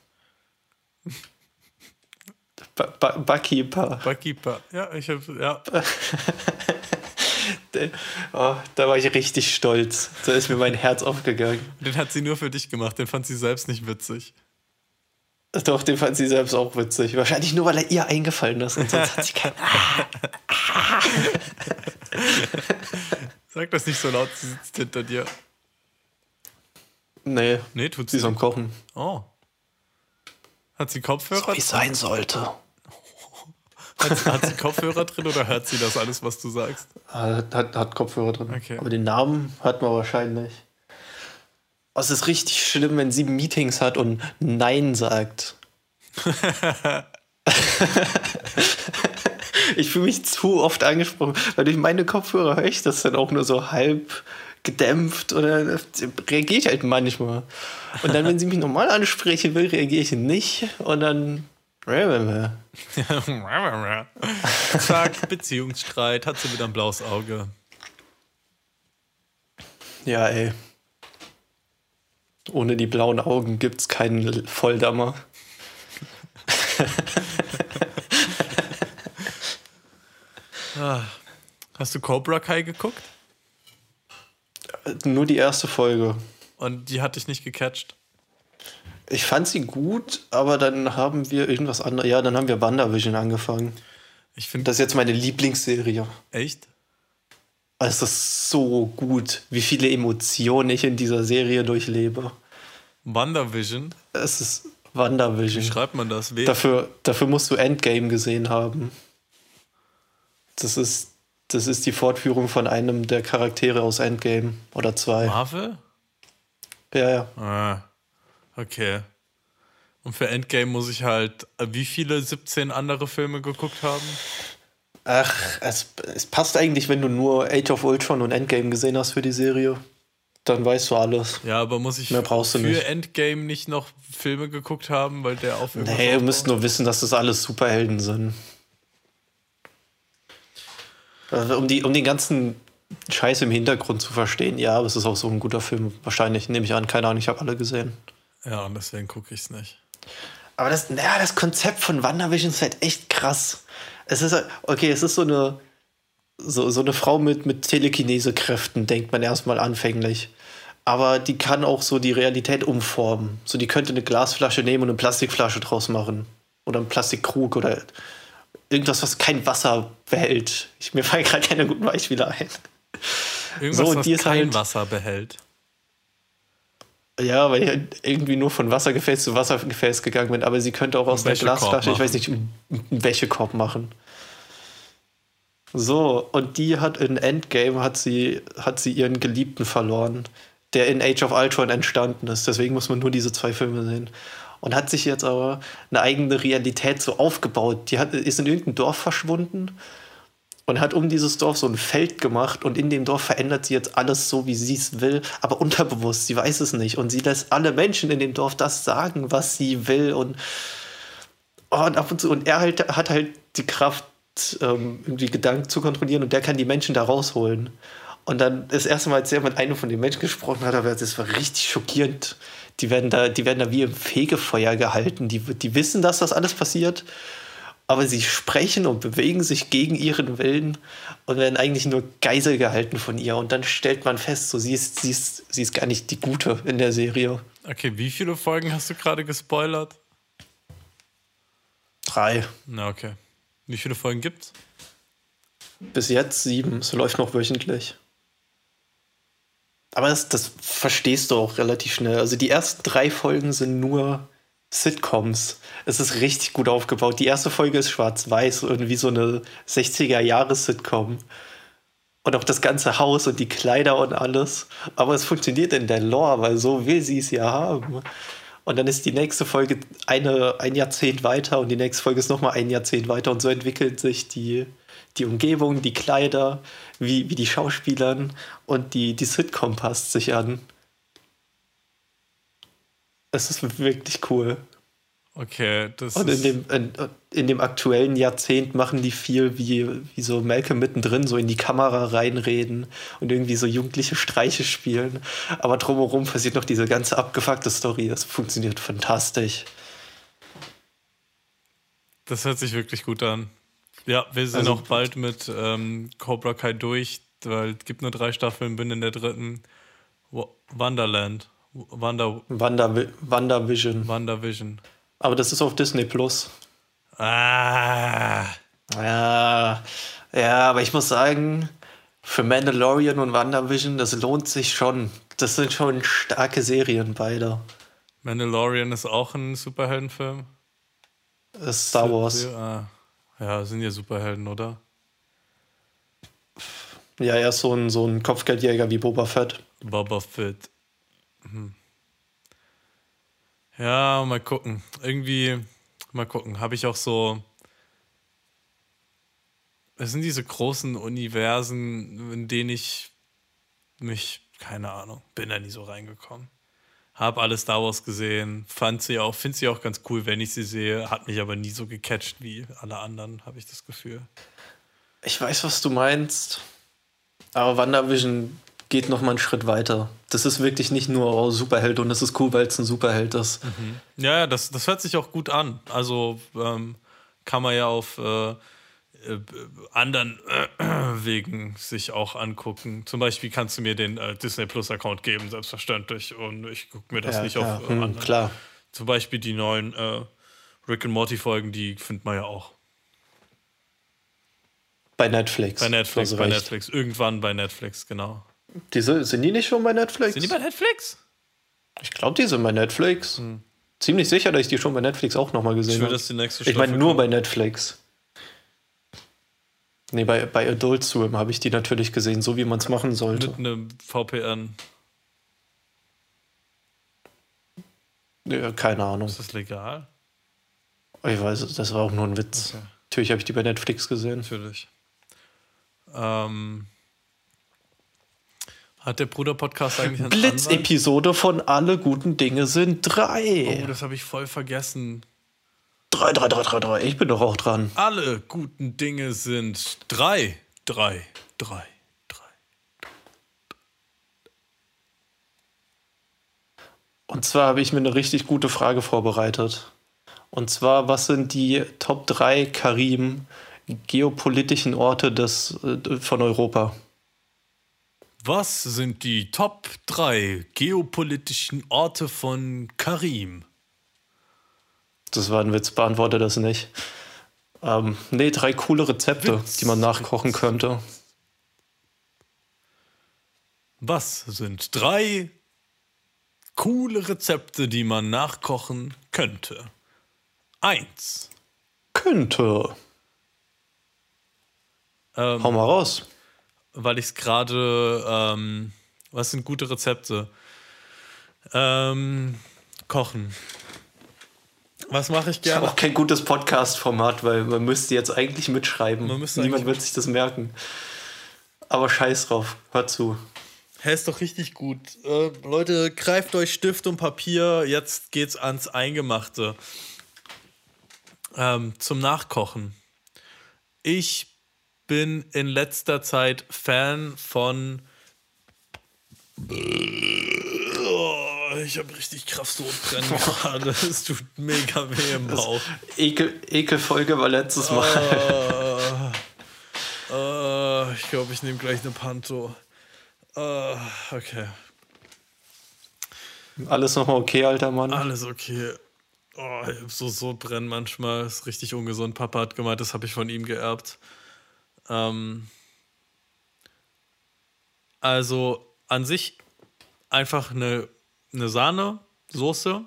Ba- ba- Barkeeper. Barkeeper. Ja, ich habe... Ja. Oh, da war ich richtig stolz. Da ist mir mein Herz aufgegangen. Den hat sie nur für dich gemacht, den fand sie selbst nicht witzig. Doch, den fand sie selbst auch witzig. Wahrscheinlich nur, weil er ihr eingefallen ist. Und sonst hat sie keinen... Sag das nicht so laut, sie sitzt hinter dir. Nee, nee tut sie ist am Kochen. Oh. Hat sie Kopfhörer? So wie es sein sollte. Hat, hat sie Kopfhörer drin oder hört sie das alles, was du sagst? Hat, hat, hat Kopfhörer drin. Okay. Aber den Namen hört man wahrscheinlich. Oh, es ist richtig schlimm, wenn sie Meetings hat und Nein sagt. Ich fühle mich zu oft angesprochen, weil durch meine Kopfhörer höre ich das dann auch nur so halb gedämpft oder reagiere ich halt manchmal. Und dann, wenn sie mich normal ansprechen will, reagiere ich nicht und dann zack, Beziehungsstreit, hat sie wieder ein blaues Auge. Ja, ey. Ohne die blauen Augen gibt's keinen Volldammer. Hast du Cobra Kai geguckt? Nur die erste Folge. Und die hat dich nicht gecatcht? Ich fand sie gut, aber dann haben wir irgendwas anderes. Ja, dann haben wir WandaVision angefangen. Ich finde, das ist jetzt meine Lieblingsserie. Echt? Es ist so gut, wie viele Emotionen ich in dieser Serie durchlebe. WandaVision? Es ist WandaVision. Wie schreibt man das? W- dafür, dafür musst du Endgame gesehen haben. Das ist, das ist die Fortführung von einem der Charaktere aus Endgame. Oder zwei. Marvel? Ja, ja. Ah. Okay. Und für Endgame muss ich halt wie viele siebzehn andere Filme geguckt haben? Ach, es, es passt eigentlich, wenn du nur Age of Ultron und Endgame gesehen hast für die Serie. Dann weißt du alles. Ja, aber muss ich Mehr brauchst du für nicht. Endgame nicht noch Filme geguckt haben, weil der auf irgendwas... Nee, ihr müsst nur wissen, dass das alles Superhelden sind. Also um, die, um den ganzen Scheiße im Hintergrund zu verstehen. Ja, aber es ist auch so ein guter Film. Wahrscheinlich, nehme ich an. Keine Ahnung, ich habe alle gesehen. Ja, und deswegen gucke ich es nicht. Aber das, ja, das Konzept von WandaVision ist halt echt krass. Es ist halt, okay, es ist so eine, so, so eine Frau mit, mit Telekinese-Kräften, denkt man erstmal anfänglich. Aber die kann auch so die Realität umformen. So, die könnte eine Glasflasche nehmen und eine Plastikflasche draus machen. Oder einen Plastikkrug oder irgendwas, was kein Wasser behält. Ich, mir fallen gerade keine guten Beispiele ein. Irgendwas, so, was kein halt, Wasser behält. Ja, weil ich halt irgendwie nur von Wassergefäß zu Wassergefäß gegangen bin. Aber sie könnte auch aus einer Glasflasche, ich weiß nicht, einen Wäschekorb machen. So, und die hat in Endgame hat sie, hat sie ihren Geliebten verloren, der in Age of Ultron entstanden ist. Deswegen muss man nur diese zwei Filme sehen. Und hat sich jetzt aber eine eigene Realität so aufgebaut. Die hat, ist in irgendeinem Dorf verschwunden und hat um dieses Dorf so ein Feld gemacht, und in dem Dorf verändert sie jetzt alles so, wie sie es will, aber unterbewusst, sie weiß es nicht. Und sie lässt alle Menschen in dem Dorf das sagen, was sie will. Und, oh, und ab und zu, und er halt, hat halt die Kraft, ähm, die Gedanken zu kontrollieren, und der kann die Menschen da rausholen. Und dann das erste Mal, als er mit einem von den Menschen gesprochen hat, aber das war richtig schockierend. Die werden da, die werden da wie im Fegefeuer gehalten. Die, die wissen, dass das alles passiert. Aber sie sprechen und bewegen sich gegen ihren Willen und werden eigentlich nur Geisel gehalten von ihr. Und dann stellt man fest, so, sie ist, sie ist, sie ist gar nicht die Gute in der Serie. Okay, wie viele Folgen hast du gerade gespoilert? Drei. Na, okay. Wie viele Folgen gibt's? Bis jetzt sieben. Es läuft noch wöchentlich. Aber das, das verstehst du auch relativ schnell. Also die ersten drei Folgen sind nur Sitcoms. Es ist richtig gut aufgebaut. Die erste Folge ist schwarz-weiß und wie so eine sechziger-Jahres-Sitcom. Und auch das ganze Haus und die Kleider und alles. Aber es funktioniert in der Lore, weil so will sie es ja haben. Und dann ist die nächste Folge eine, ein Jahrzehnt weiter und die nächste Folge ist nochmal ein Jahrzehnt weiter. Und so entwickelt sich die, die Umgebung, die Kleider, wie, wie die Schauspielern, und die, die Sitcom passt sich an. Es ist wirklich cool. Okay, das und in dem, in, in dem aktuellen Jahrzehnt machen die viel wie, wie so Malcolm mittendrin, so in die Kamera reinreden und irgendwie so jugendliche Streiche spielen. Aber drumherum passiert noch diese ganze abgefuckte Story. Das funktioniert fantastisch. Das hört sich wirklich gut an. Ja, wir sind also auch bald mit ähm, Cobra Kai durch, weil es gibt nur drei Staffeln, bin in der dritten. Wonderland. Wanda, WandaVision. WandaVision. WandaVision. Aber das ist auf Disney Plus. Ah. Ja. Ja, aber ich muss sagen, für Mandalorian und WandaVision, das lohnt sich schon. Das sind schon starke Serien, beide. Mandalorian ist auch ein Superheldenfilm? Star Wars. Ja, sind ja Superhelden, oder? Ja, er ist so ein, so ein Kopfgeldjäger wie Boba Fett. Boba Fett. Hm. Ja, mal gucken. Irgendwie, mal gucken. Habe ich auch so. Es sind diese großen Universen, in denen ich mich, keine Ahnung, bin da nie so reingekommen. Hab alle Star Wars gesehen, fand sie auch, finde sie auch ganz cool, wenn ich sie sehe, hat mich aber nie so gecatcht wie alle anderen, habe ich das Gefühl. Ich weiß, was du meinst, aber WandaVision geht nochmal einen Schritt weiter. Das ist wirklich nicht nur oh, Superheld, und das ist cool, weil es ein Superheld ist. Mhm. Ja, das, das hört sich auch gut an. Also ähm, kann man ja auf äh, äh, anderen äh, Wegen sich auch angucken. Zum Beispiel kannst du mir den äh, Disney Plus Account geben, selbstverständlich. Und ich gucke mir das ja nicht klar. auf äh, hm, anderen. Klar. Zum Beispiel die neuen äh, Rick and Morty Folgen, die findet man ja auch. Bei Netflix. Bei Netflix, bei recht. Netflix. Irgendwann bei Netflix, genau. Die sind, sind die nicht schon bei Netflix? Sind die bei Netflix? Ich glaube, die sind bei Netflix. Hm. Ziemlich sicher, dass ich die schon bei Netflix auch nochmal gesehen habe. Ich will, dass die nächste Staffel. Ich meine nur kommt. Bei Netflix. Nee, bei, bei Adult Swim habe ich die natürlich gesehen, so wie man es machen sollte. Mit einem V P N. Ja, keine Ahnung. Ist das legal? Ich weiß, das war auch nur ein Witz. Okay. Natürlich habe ich die bei Netflix gesehen. Natürlich. Ähm... Hat der Bruder Podcast eigentlich einen Blitz-Episode von Alle guten Dinge sind drei. Oh, das habe ich voll vergessen. Drei, drei, drei, drei, drei. Ich bin doch auch dran. Alle guten Dinge sind drei, drei, drei, drei, Und zwar habe ich mir eine richtig gute Frage vorbereitet. Und zwar, was sind die Top drei Karim geopolitischen Orte des, von Europa? Was sind die Top drei geopolitischen Orte von Karim? Das war ein Witz, beantworte das nicht. Ähm, nee, drei coole Rezepte, Witz, die man nachkochen Witz. könnte. Was sind drei coole Rezepte, die man nachkochen könnte? Eins. Könnte. Ähm, Hau mal raus. Weil ich es gerade... Ähm, was sind gute Rezepte? Ähm, kochen. Was mache ich gerne? Ich habe auch kein gutes Podcast-Format, weil man müsste jetzt eigentlich mitschreiben. Man müsste Niemand eigentlich... wird sich das merken. Aber scheiß drauf. Hör zu. Hä, ist doch richtig gut. Äh, Leute, greift euch Stift und Papier. Jetzt geht's ans Eingemachte. Ähm, zum Nachkochen. Ich bin in letzter Zeit Fan von... Oh, ich habe richtig Kraftnotbrennen gerade. Es tut mega weh im Bauch. Ekel, Ekelfolge war letztes Mal. Uh, uh, ich glaube, ich nehme gleich eine Panto. Uh, okay. Alles nochmal okay, alter Mann? Alles okay. Oh, ich hab so Sodbrennen manchmal. Ist richtig ungesund. Papa hat gemeint, das habe ich von ihm geerbt. Ähm also an sich einfach eine, eine Sahne-Soße.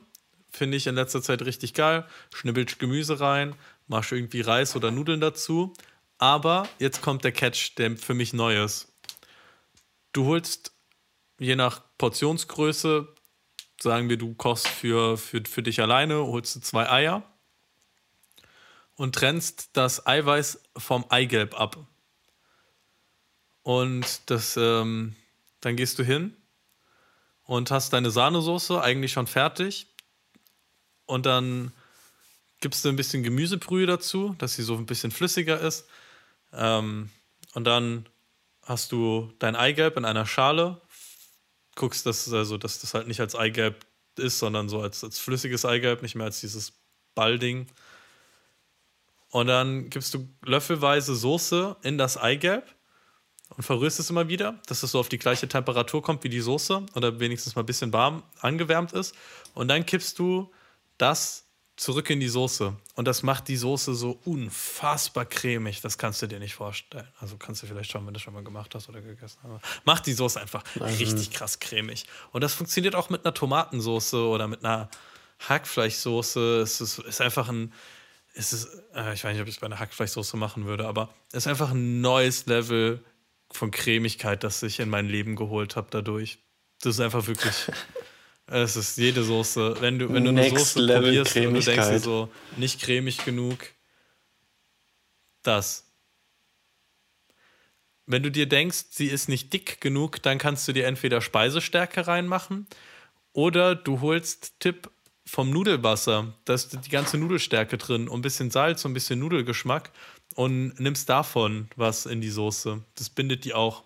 Finde ich in letzter Zeit richtig geil. Schnibbelst Gemüse rein. Machst irgendwie Reis oder Nudeln dazu. Aber jetzt kommt der Catch, der für mich neu ist. Du holst, je nach Portionsgröße, sagen wir, du kochst für, für, für dich alleine, holst du zwei Eier und trennst das Eiweiß vom Eigelb ab. Und das, ähm, dann gehst du hin und hast deine Sahnesoße eigentlich schon fertig. Und dann gibst du ein bisschen Gemüsebrühe dazu, dass sie so ein bisschen flüssiger ist. Ähm, und dann hast du dein Eigelb in einer Schale, guckst, dass, also, dass das halt nicht als Eigelb ist, sondern so als, als flüssiges Eigelb, nicht mehr als dieses Ballding. Und dann gibst du löffelweise Soße in das Eigelb und verrührst es immer wieder, dass es so auf die gleiche Temperatur kommt wie die Soße oder wenigstens mal ein bisschen warm angewärmt ist. Und dann kippst du das zurück in die Soße. Und das macht die Soße so unfassbar cremig. Das kannst du dir nicht vorstellen. Also kannst du vielleicht schauen, wenn du das schon mal gemacht hast oder gegessen hast. Macht die Soße einfach Nein. richtig krass cremig. Und das funktioniert auch mit einer Tomatensoße oder mit einer Hackfleischsoße. Es ist, ist einfach ein... Es ist, äh, ich weiß nicht, ob ich es bei einer Hackfleischsoße machen würde, aber es ist einfach ein neues Level von Cremigkeit, das ich in mein Leben geholt habe dadurch. Das ist einfach wirklich... Es ist jede Soße. Wenn du, wenn du eine Soße Level probierst und du denkst dir so, nicht cremig genug, das. Wenn du dir denkst, sie ist nicht dick genug, dann kannst du dir entweder Speisestärke reinmachen oder du holst Tipp vom Nudelwasser. Da ist die ganze Nudelstärke drin und ein bisschen Salz und ein bisschen Nudelgeschmack und nimmst davon was in die Soße. Das bindet die auch.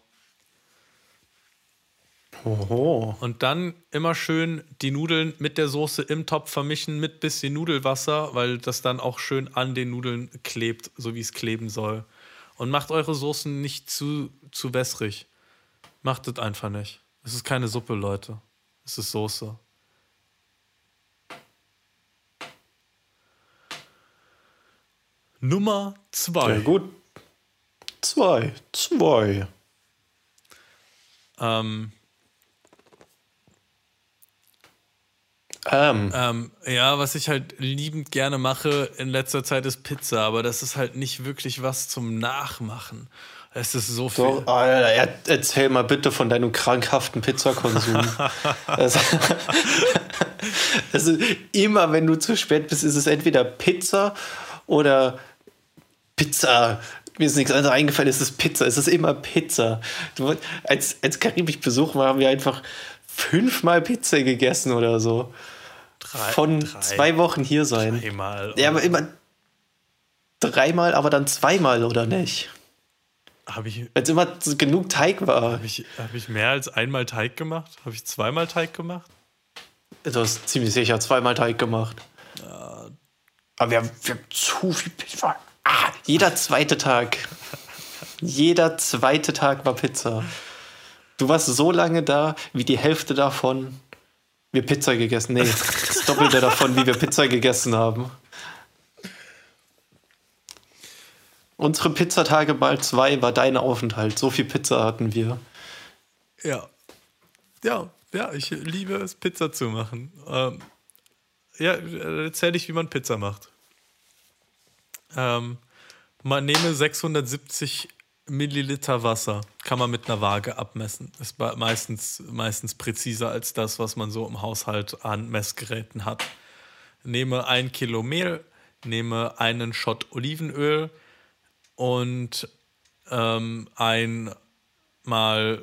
Oho. Und dann immer schön die Nudeln mit der Soße im Topf vermischen mit bisschen Nudelwasser, weil das dann auch schön an den Nudeln klebt, so wie es kleben soll. Und macht eure Soßen nicht zu, zu wässrig. Macht das einfach nicht. Es ist keine Suppe, Leute. Es ist Soße. Nummer zwei. Sehr gut. Zwei. Zwei. Ähm... Um. Ähm, ja, was ich halt liebend gerne mache in letzter Zeit ist Pizza, aber das ist halt nicht wirklich was zum Nachmachen. Es ist so viel. Doch, Alter, erzähl mal bitte von deinem krankhaften Pizzakonsum. also, also immer, wenn du zu spät bist, ist es entweder Pizza oder Pizza. Mir ist nichts anderes eingefallen, es ist Pizza. Es ist immer Pizza. Du, als als Karim mich besucht war, haben wir einfach fünfmal Pizza gegessen oder so. Drei, Von drei, zwei Wochen hier sein. Dreimal. Ja, aber immer dreimal, aber dann zweimal, oder nicht? Habe ich... Weil es immer genug Teig war. Habe ich, hab ich mehr als einmal Teig gemacht? Habe ich zweimal Teig gemacht? du hast ziemlich sicher zweimal Teig gemacht. Ja. Aber wir haben, wir haben zu viel Pizza. Ah, jeder zweite Tag. Jeder zweite Tag war Pizza. Du warst so lange da, wie die Hälfte davon wir Pizza gegessen. Nee, das Doppelte davon, wie wir Pizza gegessen haben. Unsere Pizzatage mal zwei war dein Aufenthalt. So viel Pizza hatten wir. Ja. Ja, ja, ich liebe es, Pizza zu machen. Ähm, ja, erzähle ich, wie man Pizza macht. Ähm, man nehme sechshundertsiebzig Milliliter Wasser, kann man mit einer Waage abmessen. Ist meistens, meistens präziser als das, was man so im Haushalt an Messgeräten hat. Nehme ein Kilo Mehl, nehme einen Schott Olivenöl und ähm, einmal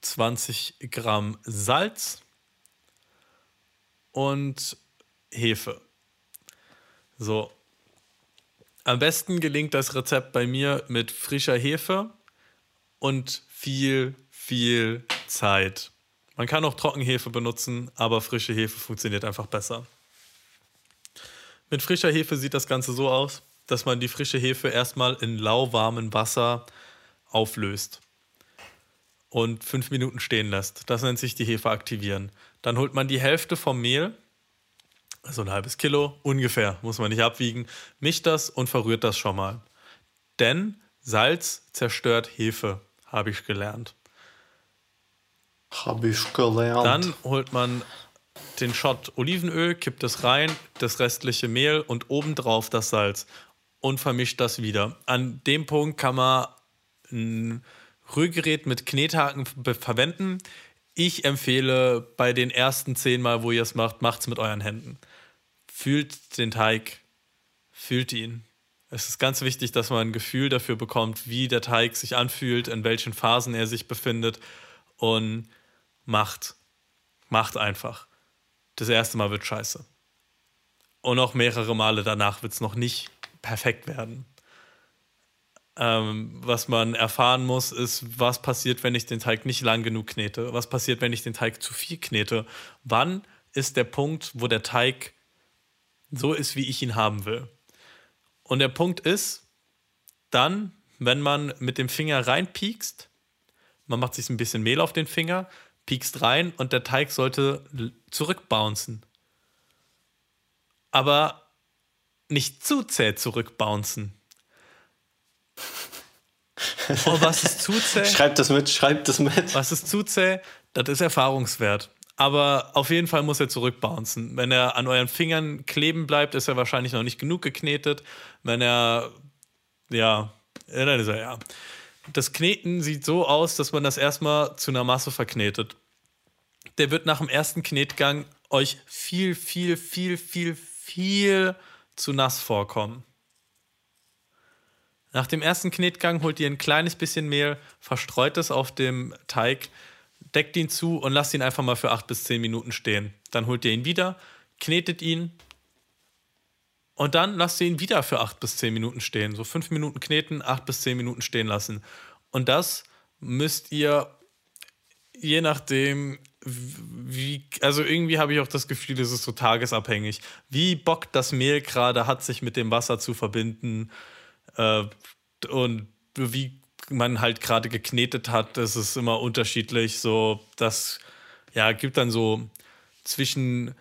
zwanzig Gramm Salz und Hefe. So. Am besten gelingt das Rezept bei mir mit frischer Hefe und viel, viel Zeit. Man kann auch Trockenhefe benutzen, aber frische Hefe funktioniert einfach besser. Mit frischer Hefe sieht das Ganze so aus, dass man die frische Hefe erstmal in lauwarmem Wasser auflöst und fünf Minuten stehen lässt. Das nennt sich die Hefe aktivieren. Dann holt man die Hälfte vom Mehl, also ein halbes Kilo, ungefähr, muss man nicht abwiegen, mischt das und verrührt das schon mal. Denn Salz zerstört Hefe, habe ich gelernt. Habe ich gelernt. Dann holt man den Schott Olivenöl, kippt das rein, das restliche Mehl und obendrauf das Salz und vermischt das wieder. An dem Punkt kann man ein Rührgerät mit Knethaken verwenden. Ich empfehle, bei den ersten zehn Mal, wo ihr es macht, macht's mit euren Händen. Fühlt den Teig. Fühlt ihn. Es ist ganz wichtig, dass man ein Gefühl dafür bekommt, wie der Teig sich anfühlt, in welchen Phasen er sich befindet. Und macht. Macht einfach. Das erste Mal wird scheiße. Und auch mehrere Male danach wird es noch nicht perfekt werden. Ähm, was man erfahren muss, ist, was passiert, wenn ich den Teig nicht lang genug knete? Was passiert, wenn ich den Teig zu viel knete? Wann ist der Punkt, wo der Teig so ist, wie ich ihn haben will? Und der Punkt ist dann, wenn man mit dem Finger reinpiekst, man macht sich ein bisschen Mehl auf den Finger, piekst rein und der Teig sollte zurückbouncen. Aber nicht zu zäh zurückbouncen. Oh, was ist zu zäh? Schreibt das mit, schreibt das mit. Was ist zu zäh? Das ist erfahrungswert. Aber auf jeden Fall muss er zurückbouncen. Wenn er an euren Fingern kleben bleibt, ist er wahrscheinlich noch nicht genug geknetet. Wenn er, ja, dann ist er, ja. Das Kneten sieht so aus, dass man das erstmal zu einer Masse verknetet. Der wird nach dem ersten Knetgang euch viel, viel, viel, viel, viel zu nass vorkommen. Nach dem ersten Knetgang holt ihr ein kleines bisschen Mehl, verstreut es auf dem Teig, deckt ihn zu und lasst ihn einfach mal für acht bis zehn Minuten stehen. Dann holt ihr ihn wieder, knetet ihn und dann lasst ihr ihn wieder für acht bis zehn Minuten stehen. So fünf Minuten kneten, acht bis zehn Minuten stehen lassen. Und das müsst ihr, je nachdem, wie, also irgendwie habe ich auch das Gefühl, das ist so tagesabhängig. Wie Bock das Mehl gerade hat, sich mit dem Wasser zu verbinden, und wie man halt gerade geknetet hat, das ist immer unterschiedlich. So, das ja, gibt dann so zwischen.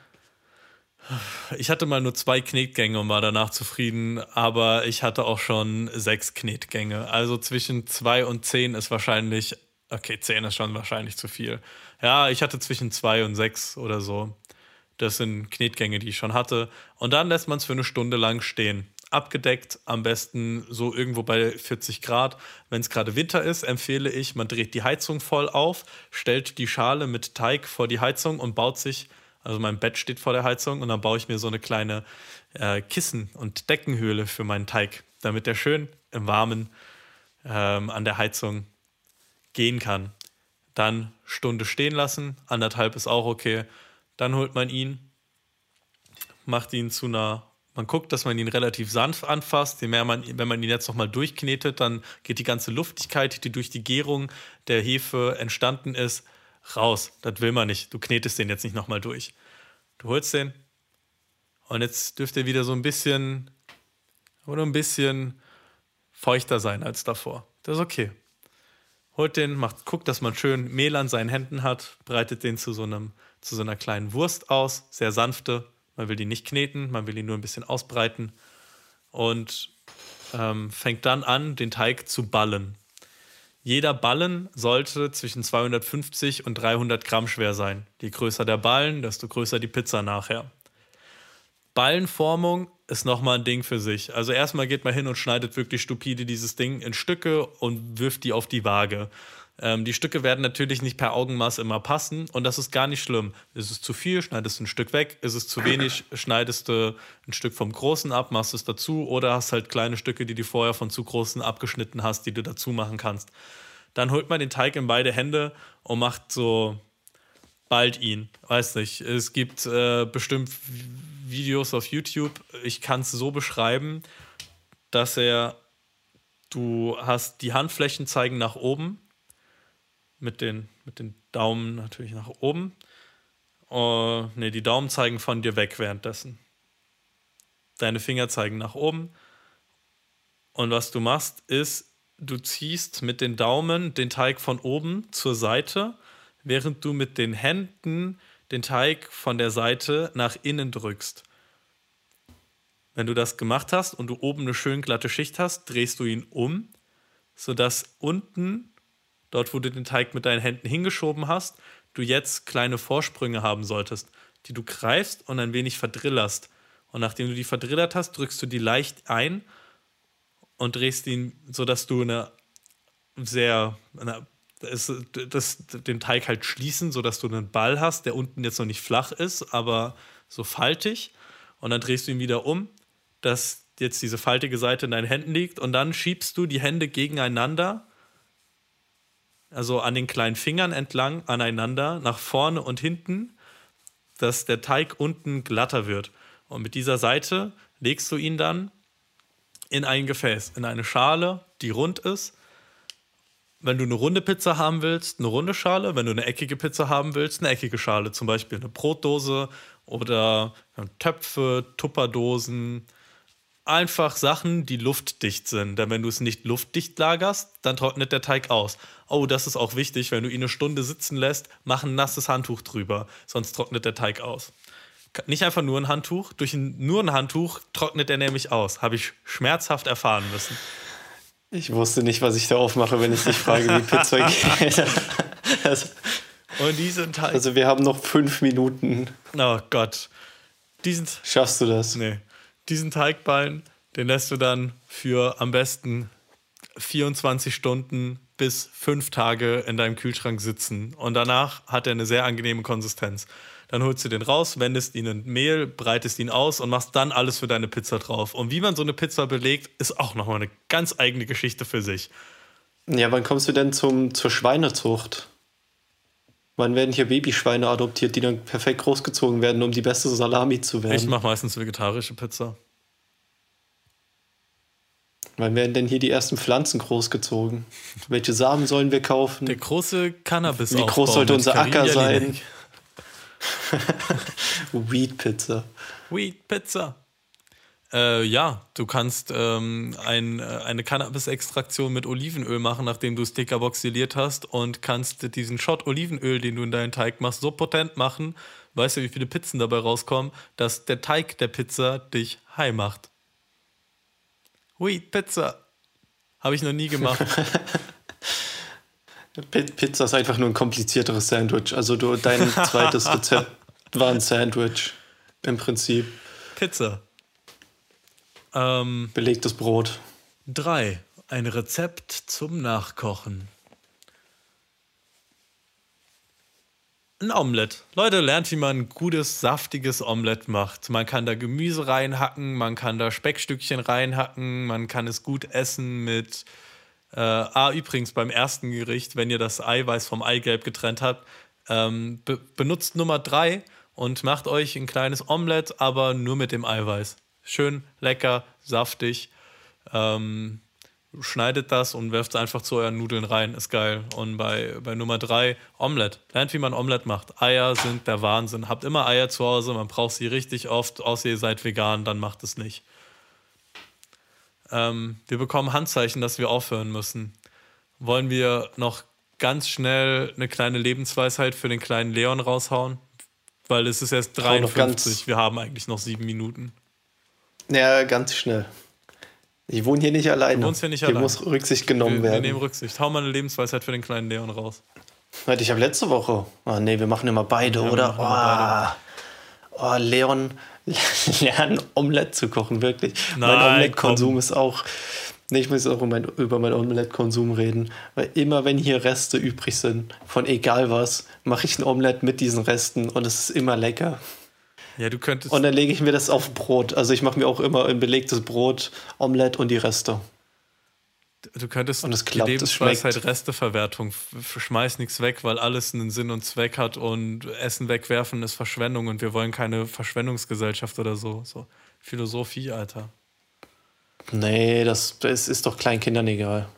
Ich hatte mal nur zwei Knetgänge und war danach zufrieden, aber ich hatte auch schon sechs Knetgänge. Also zwischen zwei und zehn ist wahrscheinlich. Okay, zehn ist schon wahrscheinlich zu viel. Ja, ich hatte zwischen zwei und sechs oder so. Das sind Knetgänge, die ich schon hatte. Und dann lässt man es für eine Stunde lang stehen. Abgedeckt, am besten so irgendwo bei vierzig Grad. Wenn es gerade Winter ist, empfehle ich, man dreht die Heizung voll auf, stellt die Schale mit Teig vor die Heizung und baut sich, also mein Bett steht vor der Heizung und dann baue ich mir so eine kleine äh, Kissen- und Deckenhöhle für meinen Teig, damit der schön im Warmen ähm, an der Heizung gehen kann. Dann Stunde stehen lassen, anderthalb ist auch okay. Dann holt man ihn, macht ihn zu einer Man guckt, dass man ihn relativ sanft anfasst. Je mehr man, wenn man ihn jetzt nochmal durchknetet, dann geht die ganze Luftigkeit, die durch die Gärung der Hefe entstanden ist, raus. Das will man nicht. Du knetest den jetzt nicht nochmal durch. Du holst den und jetzt dürft ihr wieder so ein bisschen oder ein bisschen feuchter sein als davor. Das ist okay. Holt den, macht, guckt, dass man schön Mehl an seinen Händen hat, breitet den zu so einem, zu so einer kleinen Wurst aus, sehr sanfte. Man will die nicht kneten, man will ihn nur ein bisschen ausbreiten und ähm, fängt dann an, den Teig zu ballen. Jeder Ballen sollte zwischen zweihundertfünfzig und dreihundert Gramm schwer sein. Je größer der Ballen, desto größer die Pizza nachher. Ballenformung ist nochmal ein Ding für sich. Also erstmal geht man hin und schneidet wirklich stupide dieses Ding in Stücke und wirft die auf die Waage. Ähm, die Stücke werden natürlich nicht per Augenmaß immer passen und das ist gar nicht schlimm. Ist es zu viel, schneidest du ein Stück weg. Ist es zu wenig, schneidest du ein Stück vom Großen ab, machst es dazu oder hast halt kleine Stücke, die du vorher von zu Großen abgeschnitten hast, die du dazu machen kannst. Dann holt man den Teig in beide Hände und macht so, ballt ihn. Weiß nicht, es gibt äh, bestimmt Videos auf YouTube. Ich kann es so beschreiben, dass er, du hast die Handflächen zeigen nach oben, mit den, mit den Daumen natürlich nach oben. Uh, ne, die Daumen zeigen von dir weg währenddessen. Deine Finger zeigen nach oben. Und was du machst, ist, du ziehst mit den Daumen den Teig von oben zur Seite, während du mit den Händen den Teig von der Seite nach innen drückst. Wenn du das gemacht hast und du oben eine schön glatte Schicht hast, drehst du ihn um, sodass unten, dort wo du den Teig mit deinen Händen hingeschoben hast, du jetzt kleine Vorsprünge haben solltest, die du greifst und ein wenig verdrillerst. Und nachdem du die verdrillert hast, drückst du die leicht ein und drehst ihn, sodass du eine sehr... Eine Das, das, den Teig halt schließen, sodass du einen Ball hast, der unten jetzt noch nicht flach ist, aber so faltig. Und dann drehst du ihn wieder um, dass jetzt diese faltige Seite in deinen Händen liegt. Und dann schiebst du die Hände gegeneinander, also an den kleinen Fingern entlang, aneinander, nach vorne und hinten, dass der Teig unten glatter wird. Und mit dieser Seite legst du ihn dann in ein Gefäß, in eine Schale, die rund ist. Wenn du eine runde Pizza haben willst, eine runde Schale. Wenn du eine eckige Pizza haben willst, eine eckige Schale. Zum Beispiel eine Brotdose oder Töpfe, Tupperdosen. Einfach Sachen, die luftdicht sind. Denn wenn du es nicht luftdicht lagerst, dann trocknet der Teig aus. Oh, das ist auch wichtig. Wenn du ihn eine Stunde sitzen lässt, mach ein nasses Handtuch drüber. Sonst trocknet der Teig aus. Nicht einfach nur ein Handtuch. Durch ein, nur ein Handtuch trocknet er nämlich aus. Habe ich schmerzhaft erfahren müssen. Ich wusste nicht, was ich da aufmache, wenn ich dich frage, wie Pizza geht. Also, und diesen Teig. Also wir haben noch fünf Minuten. Oh Gott. Diesen, Schaffst du das? Nee. Diesen Teigballen, den lässt du dann für am besten vierundzwanzig Stunden bis fünf Tage in deinem Kühlschrank sitzen. Und danach hat er eine sehr angenehme Konsistenz. Dann holst du den raus, wendest ihn in Mehl, breitest ihn aus und machst dann alles für deine Pizza drauf. Und wie man so eine Pizza belegt, ist auch nochmal eine ganz eigene Geschichte für sich. Ja, wann kommst du denn zum, zur Schweinezucht? Wann werden hier Babyschweine adoptiert, die dann perfekt großgezogen werden, um die beste Salami zu werden? Ich mache meistens vegetarische Pizza. Wann werden denn hier die ersten Pflanzen großgezogen? Welche Samen sollen wir kaufen? Der große Cannabis. Wie groß sollte unser Acker sein? Weed Pizza. Weed Pizza. Äh, ja, du kannst ähm, ein, eine Cannabis-Extraktion mit Olivenöl machen, nachdem du es dekarboxyliert hast und kannst diesen Shot Olivenöl, den du in deinen Teig machst, so potent machen, weißt du, wie viele Pizzen dabei rauskommen, dass der Teig der Pizza dich high macht. Weed Pizza. Habe ich noch nie gemacht. Pizza ist einfach nur ein komplizierteres Sandwich. Also du, dein zweites Rezept war ein Sandwich. Im Prinzip. Pizza. Ähm, Belegtes Brot. Drei. Ein Rezept zum Nachkochen. Ein Omelett. Leute, lernt, wie man ein gutes, saftiges Omelett macht. Man kann da Gemüse reinhacken, man kann da Speckstückchen reinhacken, man kann es gut essen mit... Äh, ah, übrigens, beim ersten Gericht, wenn ihr das Eiweiß vom Eigelb getrennt habt, ähm, be- benutzt Nummer drei und macht euch ein kleines Omelett, aber nur mit dem Eiweiß. Schön, lecker, saftig. Ähm, schneidet das und werft es einfach zu euren Nudeln rein. Ist geil. Und bei, bei Nummer drei, Omelette. Lernt, wie man Omelette macht. Eier sind der Wahnsinn. Habt immer Eier zu Hause, man braucht sie richtig oft. Außer ihr seid vegan, dann macht es nicht. Ähm, wir bekommen Handzeichen, dass wir aufhören müssen. Wollen wir noch ganz schnell eine kleine Lebensweisheit für den kleinen Leon raushauen? Weil es ist erst dreiundfünfzig, wir haben eigentlich noch sieben Minuten. Ja, ganz schnell. Ich wohne hier nicht alleine. Du wohnst hier nicht hier alleine. Hier muss Rücksicht genommen wir, werden. Wir nehmen Rücksicht. Hau mal eine Lebensweisheit für den kleinen Leon raus. Ich habe letzte Woche... Oh nee, wir machen immer beide, ja, oder? Oh, beide. Oh, Leon, lernen Omelette zu kochen, wirklich. Nein, mein Omelette-Konsum ist auch... Nee, ich muss auch über meinen Omelette-Konsum reden, weil immer, wenn hier Reste übrig sind, von egal was, mache ich ein Omelette mit diesen Resten und es ist immer lecker. Ja, du könntest... Und dann lege ich mir das auf Brot. Also ich mache mir auch immer ein belegtes Brot, Omelette und die Reste. Du könntest... Und es klappt, es schmeckt. Ist halt Resteverwertung. Schmeiß nichts weg, weil alles einen Sinn und Zweck hat und Essen wegwerfen ist Verschwendung und wir wollen keine Verschwendungsgesellschaft oder so. So Philosophie, Alter. Nee, das, das ist doch kleinen Kindern egal.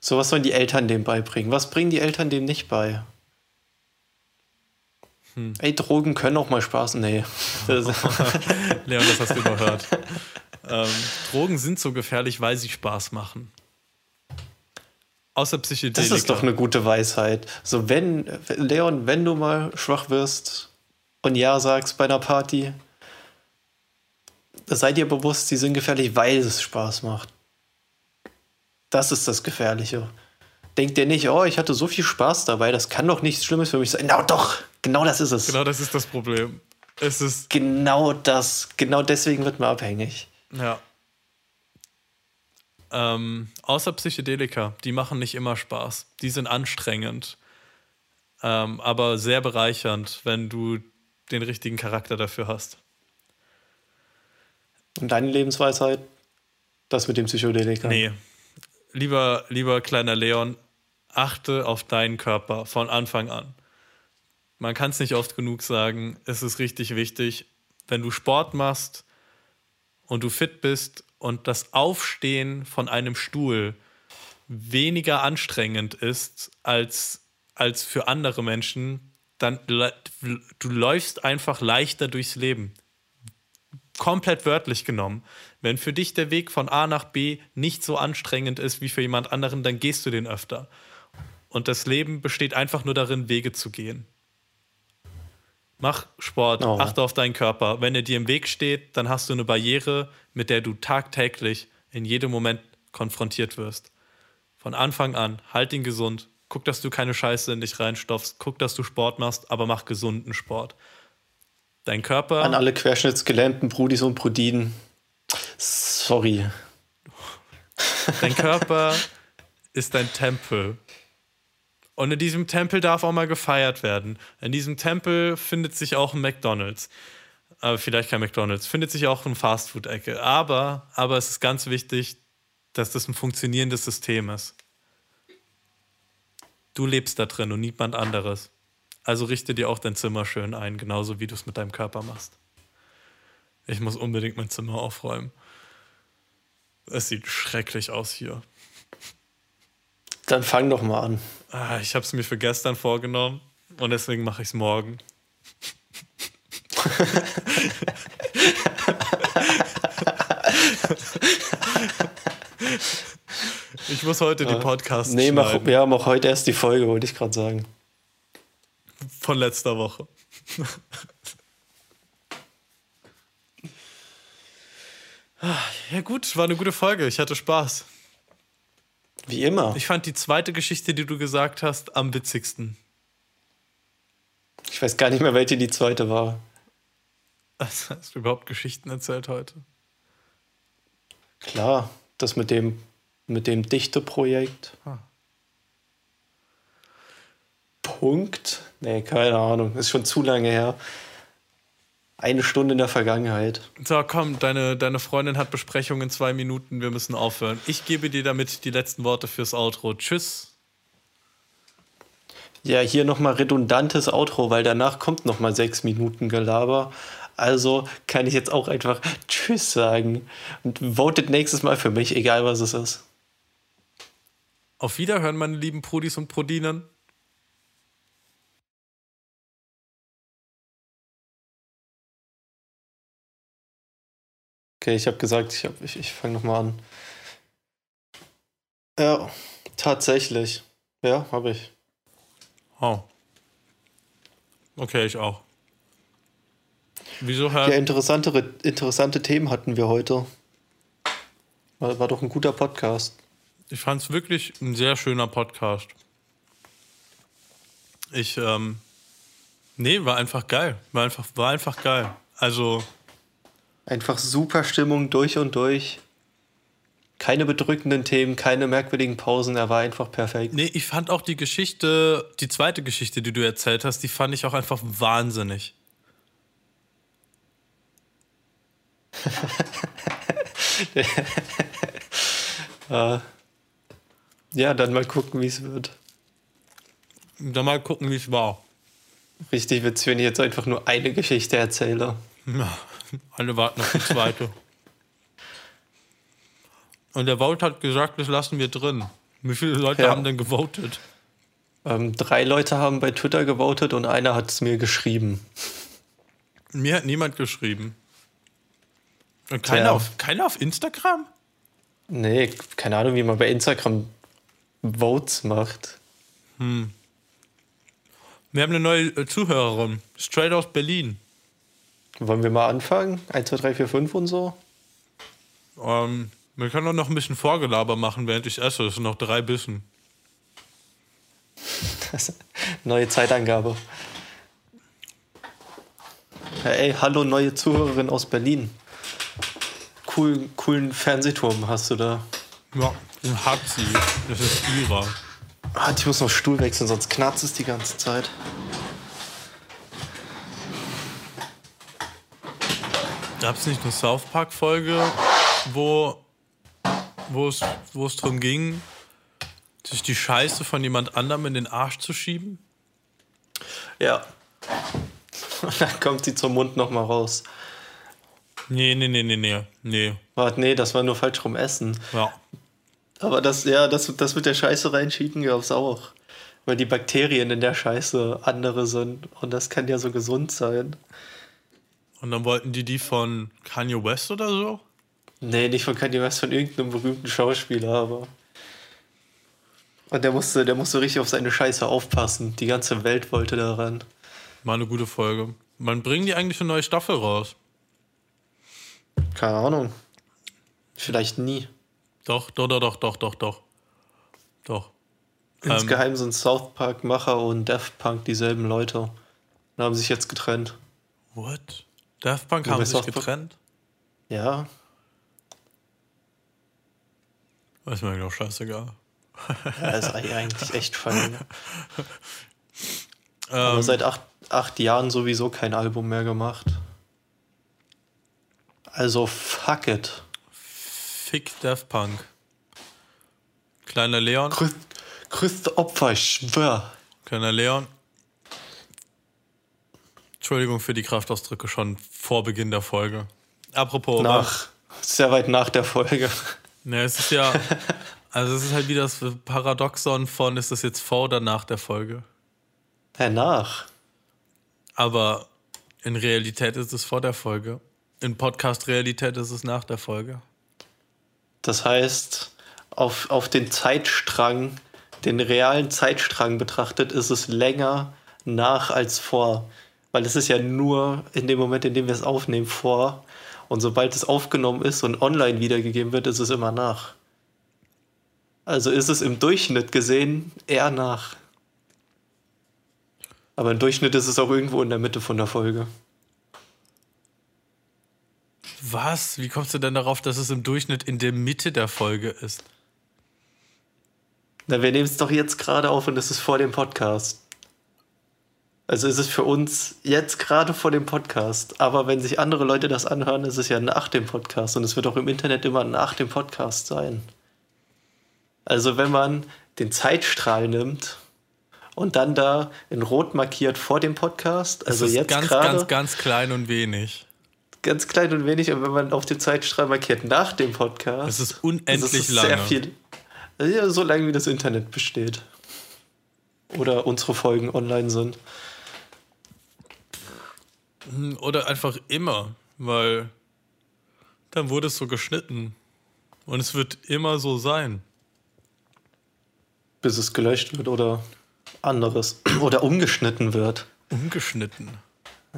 So, was sollen die Eltern dem beibringen? Was bringen die Eltern dem nicht bei? Hm. Ey, Drogen können auch mal Spaß. Nee. Leon, das hast du überhört. ähm, Drogen sind so gefährlich, weil sie Spaß machen. Außer Psychedelika. Das ist doch eine gute Weisheit. So, wenn, Leon, wenn du mal schwach wirst und ja sagst bei einer Party, seid ihr bewusst, sie sind gefährlich, weil es Spaß macht. Das ist das Gefährliche. Denkt ihr nicht, oh, ich hatte so viel Spaß dabei, das kann doch nichts Schlimmes für mich sein. Genau, doch, genau das ist es. Genau das ist das Problem. Es ist genau das, genau deswegen wird man abhängig. Ja. Ähm, außer Psychedelika, die machen nicht immer Spaß. Die sind anstrengend, ähm, aber sehr bereichernd, wenn du den richtigen Charakter dafür hast. Und deine Lebensweisheit? Das mit dem Psychedelika? Nee. Lieber, lieber kleiner Leon, achte auf deinen Körper von Anfang an. Man kann es nicht oft genug sagen, es ist richtig wichtig, wenn du Sport machst und du fit bist und das Aufstehen von einem Stuhl weniger anstrengend ist als, als für andere Menschen, dann du läufst einfach leichter durchs Leben. Komplett wörtlich genommen. Wenn für dich der Weg von A nach B nicht so anstrengend ist wie für jemand anderen, dann gehst du den öfter. Und das Leben besteht einfach nur darin, Wege zu gehen. Mach Sport, oh. achte auf deinen Körper. Wenn er dir im Weg steht, dann hast du eine Barriere, mit der du tagtäglich in jedem Moment konfrontiert wirst. Von Anfang an, halt ihn gesund. Guck, dass du keine Scheiße in dich reinstopfst. Guck, dass du Sport machst, aber mach gesunden Sport. Dein Körper... An alle querschnittsgelähmten Brudis und Brudinen. Sorry. Dein Körper ist dein Tempel. Und in diesem Tempel darf auch mal gefeiert werden. In diesem Tempel findet sich auch ein McDonald's. Äh, vielleicht kein McDonald's. Findet sich auch eine Fastfood-Ecke. Aber, aber es ist ganz wichtig, dass das ein funktionierendes System ist. Du lebst da drin und niemand anderes. Also richte dir auch dein Zimmer schön ein, genauso wie du es mit deinem Körper machst. Ich muss unbedingt mein Zimmer aufräumen. Es sieht schrecklich aus hier. Dann fang doch mal an. Ah, ich habe es mir für gestern vorgenommen und deswegen mache ich es morgen. Ich muss heute die Podcasts nee, mach, schneiden. Ja, mach heute erst die Folge, wollte ich gerade sagen. Von letzter Woche. Ja gut, war eine gute Folge. Ich hatte Spaß. Wie immer. Ich fand die zweite Geschichte, die du gesagt hast, am witzigsten. Ich weiß gar nicht mehr, welche die zweite war. Also hast du überhaupt Geschichten erzählt heute? Klar, das mit dem, mit dem Dichte-Projekt. Ah. Punkt? Nee, keine Ahnung. Ist schon zu lange her. Eine Stunde in der Vergangenheit. So, komm, deine, deine Freundin hat Besprechung in zwei Minuten. Wir müssen aufhören. Ich gebe dir damit die letzten Worte fürs Outro. Tschüss. Ja, hier nochmal redundantes Outro, weil danach kommt nochmal sechs Minuten Gelaber. Also kann ich jetzt auch einfach Tschüss sagen. Und votet nächstes Mal für mich, egal was es ist. Auf Wiederhören, meine lieben Prodis und Prodinen. Okay, ich habe gesagt, ich, hab, ich, ich fange nochmal an. Ja, tatsächlich. Ja, habe ich. Oh. Okay, ich auch. Wieso? Herr? Ja, interessantere, interessante Themen hatten wir heute. War, war doch ein guter Podcast. Ich fand es wirklich ein sehr schöner Podcast. Ich, ähm, nee, war einfach geil. War einfach, war einfach geil. Also... Einfach super Stimmung durch und durch. Keine bedrückenden Themen, keine merkwürdigen Pausen. Er war einfach perfekt. Nee, ich fand auch die Geschichte, die zweite Geschichte, die du erzählt hast, die fand ich auch einfach wahnsinnig. äh, ja, dann mal gucken, wie es wird. Dann mal gucken, wie es war. Richtig witzig, wenn ich jetzt einfach nur eine Geschichte erzähle. Ja. Alle warten auf die zweite. Und der Vote hat gesagt, das lassen wir drin. Wie viele Leute ja. haben denn gewotet? Ähm, drei Leute haben bei Twitter gewotet und einer hat es mir geschrieben. Mir hat niemand geschrieben. Und keiner, ja. auf, keiner auf Instagram? Nee, keine Ahnung, wie man bei Instagram Votes macht. Hm. Wir haben eine neue Zuhörerin. Straight aus Berlin. Wollen wir mal anfangen? eins, zwei, drei, vier, fünf und so? Ähm, wir können doch noch ein bisschen Vorgelaber machen, während ich esse. Das sind noch drei Bissen. Neue Zeitangabe. Ja, ey, hallo, neue Zuhörerin aus Berlin. Cool, coolen Fernsehturm hast du da. Ja, den hat sie. Das ist Kira. Ah, ich muss noch Stuhl wechseln, sonst knarzt es die ganze Zeit. Gab es nicht eine South Park-Folge, wo es wo es darum ging, sich die Scheiße von jemand anderem in den Arsch zu schieben? Ja. Und dann kommt sie zum Mund nochmal raus. Nee, nee, nee, nee, nee. nee. Warte, nee, das war nur falsch rum essen. Ja. Aber das, ja, das, das mit der Scheiße reinschieben gab es auch. Weil die Bakterien in der Scheiße andere sind. Und das kann ja so gesund sein. Und dann wollten die die von Kanye West oder so? Nee, nicht von Kanye West, von irgendeinem berühmten Schauspieler, aber... Und der musste, der musste richtig auf seine Scheiße aufpassen. Die ganze Welt wollte daran. War eine gute Folge. Wann bringen die eigentlich eine neue Staffel raus? Keine Ahnung. Vielleicht nie. Doch, doch, doch, doch, doch, doch, doch. Doch. Insgeheim ähm, sind South Park-Macher und Daft Punk dieselben Leute. Und haben sich jetzt getrennt. What? Daft Punk haben sich getrennt? Ja. Das ist mir doch scheißegal. Ja, das ist eigentlich echt funny. Aber ähm, seit acht, acht Jahren sowieso kein Album mehr gemacht. Also fuck it. Fick Daft Punk. Kleiner Leon. Größ, größte Opfer, ich schwör. Kleiner Leon. Entschuldigung für die Kraftausdrücke schon vor Beginn der Folge. Apropos. Nach. Sehr weit nach der Folge. Ne, es ist ja. Also, es ist halt wieder das Paradoxon von: Ist das jetzt vor oder nach der Folge? Ja, nach. Aber in Realität ist es vor der Folge. In Podcast-Realität ist es nach der Folge. Das heißt, auf, auf den Zeitstrang, den realen Zeitstrang betrachtet, ist es länger nach als vor. Weil es ist ja nur in dem Moment, in dem wir es aufnehmen, vor. Und sobald es aufgenommen ist und online wiedergegeben wird, ist es immer nach. Also ist es im Durchschnitt gesehen eher nach. Aber im Durchschnitt ist es auch irgendwo in der Mitte von der Folge. Was? Wie kommst du denn darauf, dass es im Durchschnitt in der Mitte der Folge ist? Na, wir nehmen es doch jetzt gerade auf und es ist vor dem Podcast. Also ist es für uns jetzt gerade vor dem Podcast. Aber wenn sich andere Leute das anhören, ist es ja nach dem Podcast. Und es wird auch im Internet immer nach dem Podcast sein. Also wenn man den Zeitstrahl nimmt und dann da in Rot markiert vor dem Podcast. Also das ist jetzt ganz, grade, ganz, ganz klein und wenig. Ganz klein und wenig, aber wenn man auf dem Zeitstrahl markiert nach dem Podcast. Das ist unendlich das ist lange. Sehr viel, ja, so lange, wie das Internet besteht. Oder unsere Folgen online sind. Oder einfach immer, weil dann wurde es so geschnitten. Und es wird immer so sein. Bis es gelöscht wird oder anderes. Oder umgeschnitten wird. Umgeschnitten?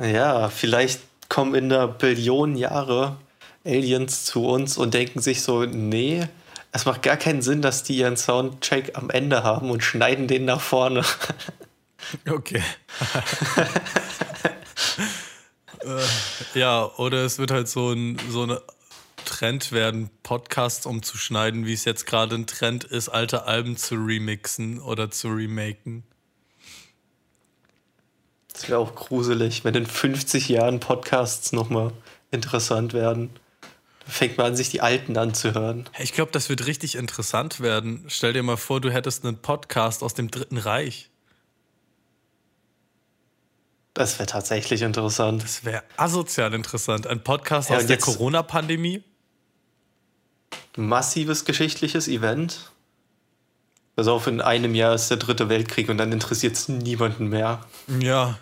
Ja, vielleicht kommen in der Billion Jahre Aliens zu uns und denken sich so, nee, es macht gar keinen Sinn, dass die ihren Soundcheck am Ende haben und schneiden den nach vorne. Okay. äh, ja, oder es wird halt so ein, so eine Trend werden, Podcasts umzuschneiden, wie es jetzt gerade ein Trend ist, alte Alben zu remixen oder zu remaken. Das wäre auch gruselig, wenn in fünfzig Jahren Podcasts nochmal interessant werden. Dann fängt man an, sich die alten anzuhören. Ich glaube, das wird richtig interessant werden. Stell dir mal vor, du hättest einen Podcast aus dem Dritten Reich. Das wäre tatsächlich interessant. Das wäre asozial interessant. Ein Podcast ja, aus der Corona-Pandemie. Massives geschichtliches Event. Pass auf, in einem Jahr ist der dritte Weltkrieg und dann interessiert es niemanden mehr. Ja,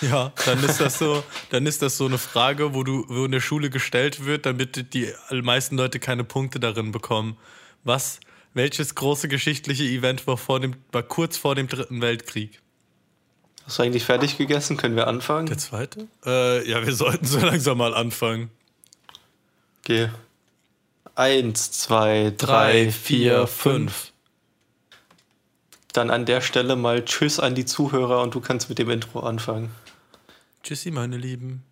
ja, dann ist das so, dann ist das so eine Frage, wo du, wo in der Schule gestellt wird, damit die meisten Leute keine Punkte darin bekommen. Was, welches große geschichtliche Event war vor dem, war kurz vor dem Dritten Weltkrieg? Hast du eigentlich fertig gegessen? Können wir anfangen? Der zweite? Äh, ja, wir sollten so langsam mal anfangen. Okay. Eins, zwei, drei, drei vier, fünf. Dann an der Stelle mal Tschüss an die Zuhörer und du kannst mit dem Intro anfangen. Tschüssi, meine Lieben.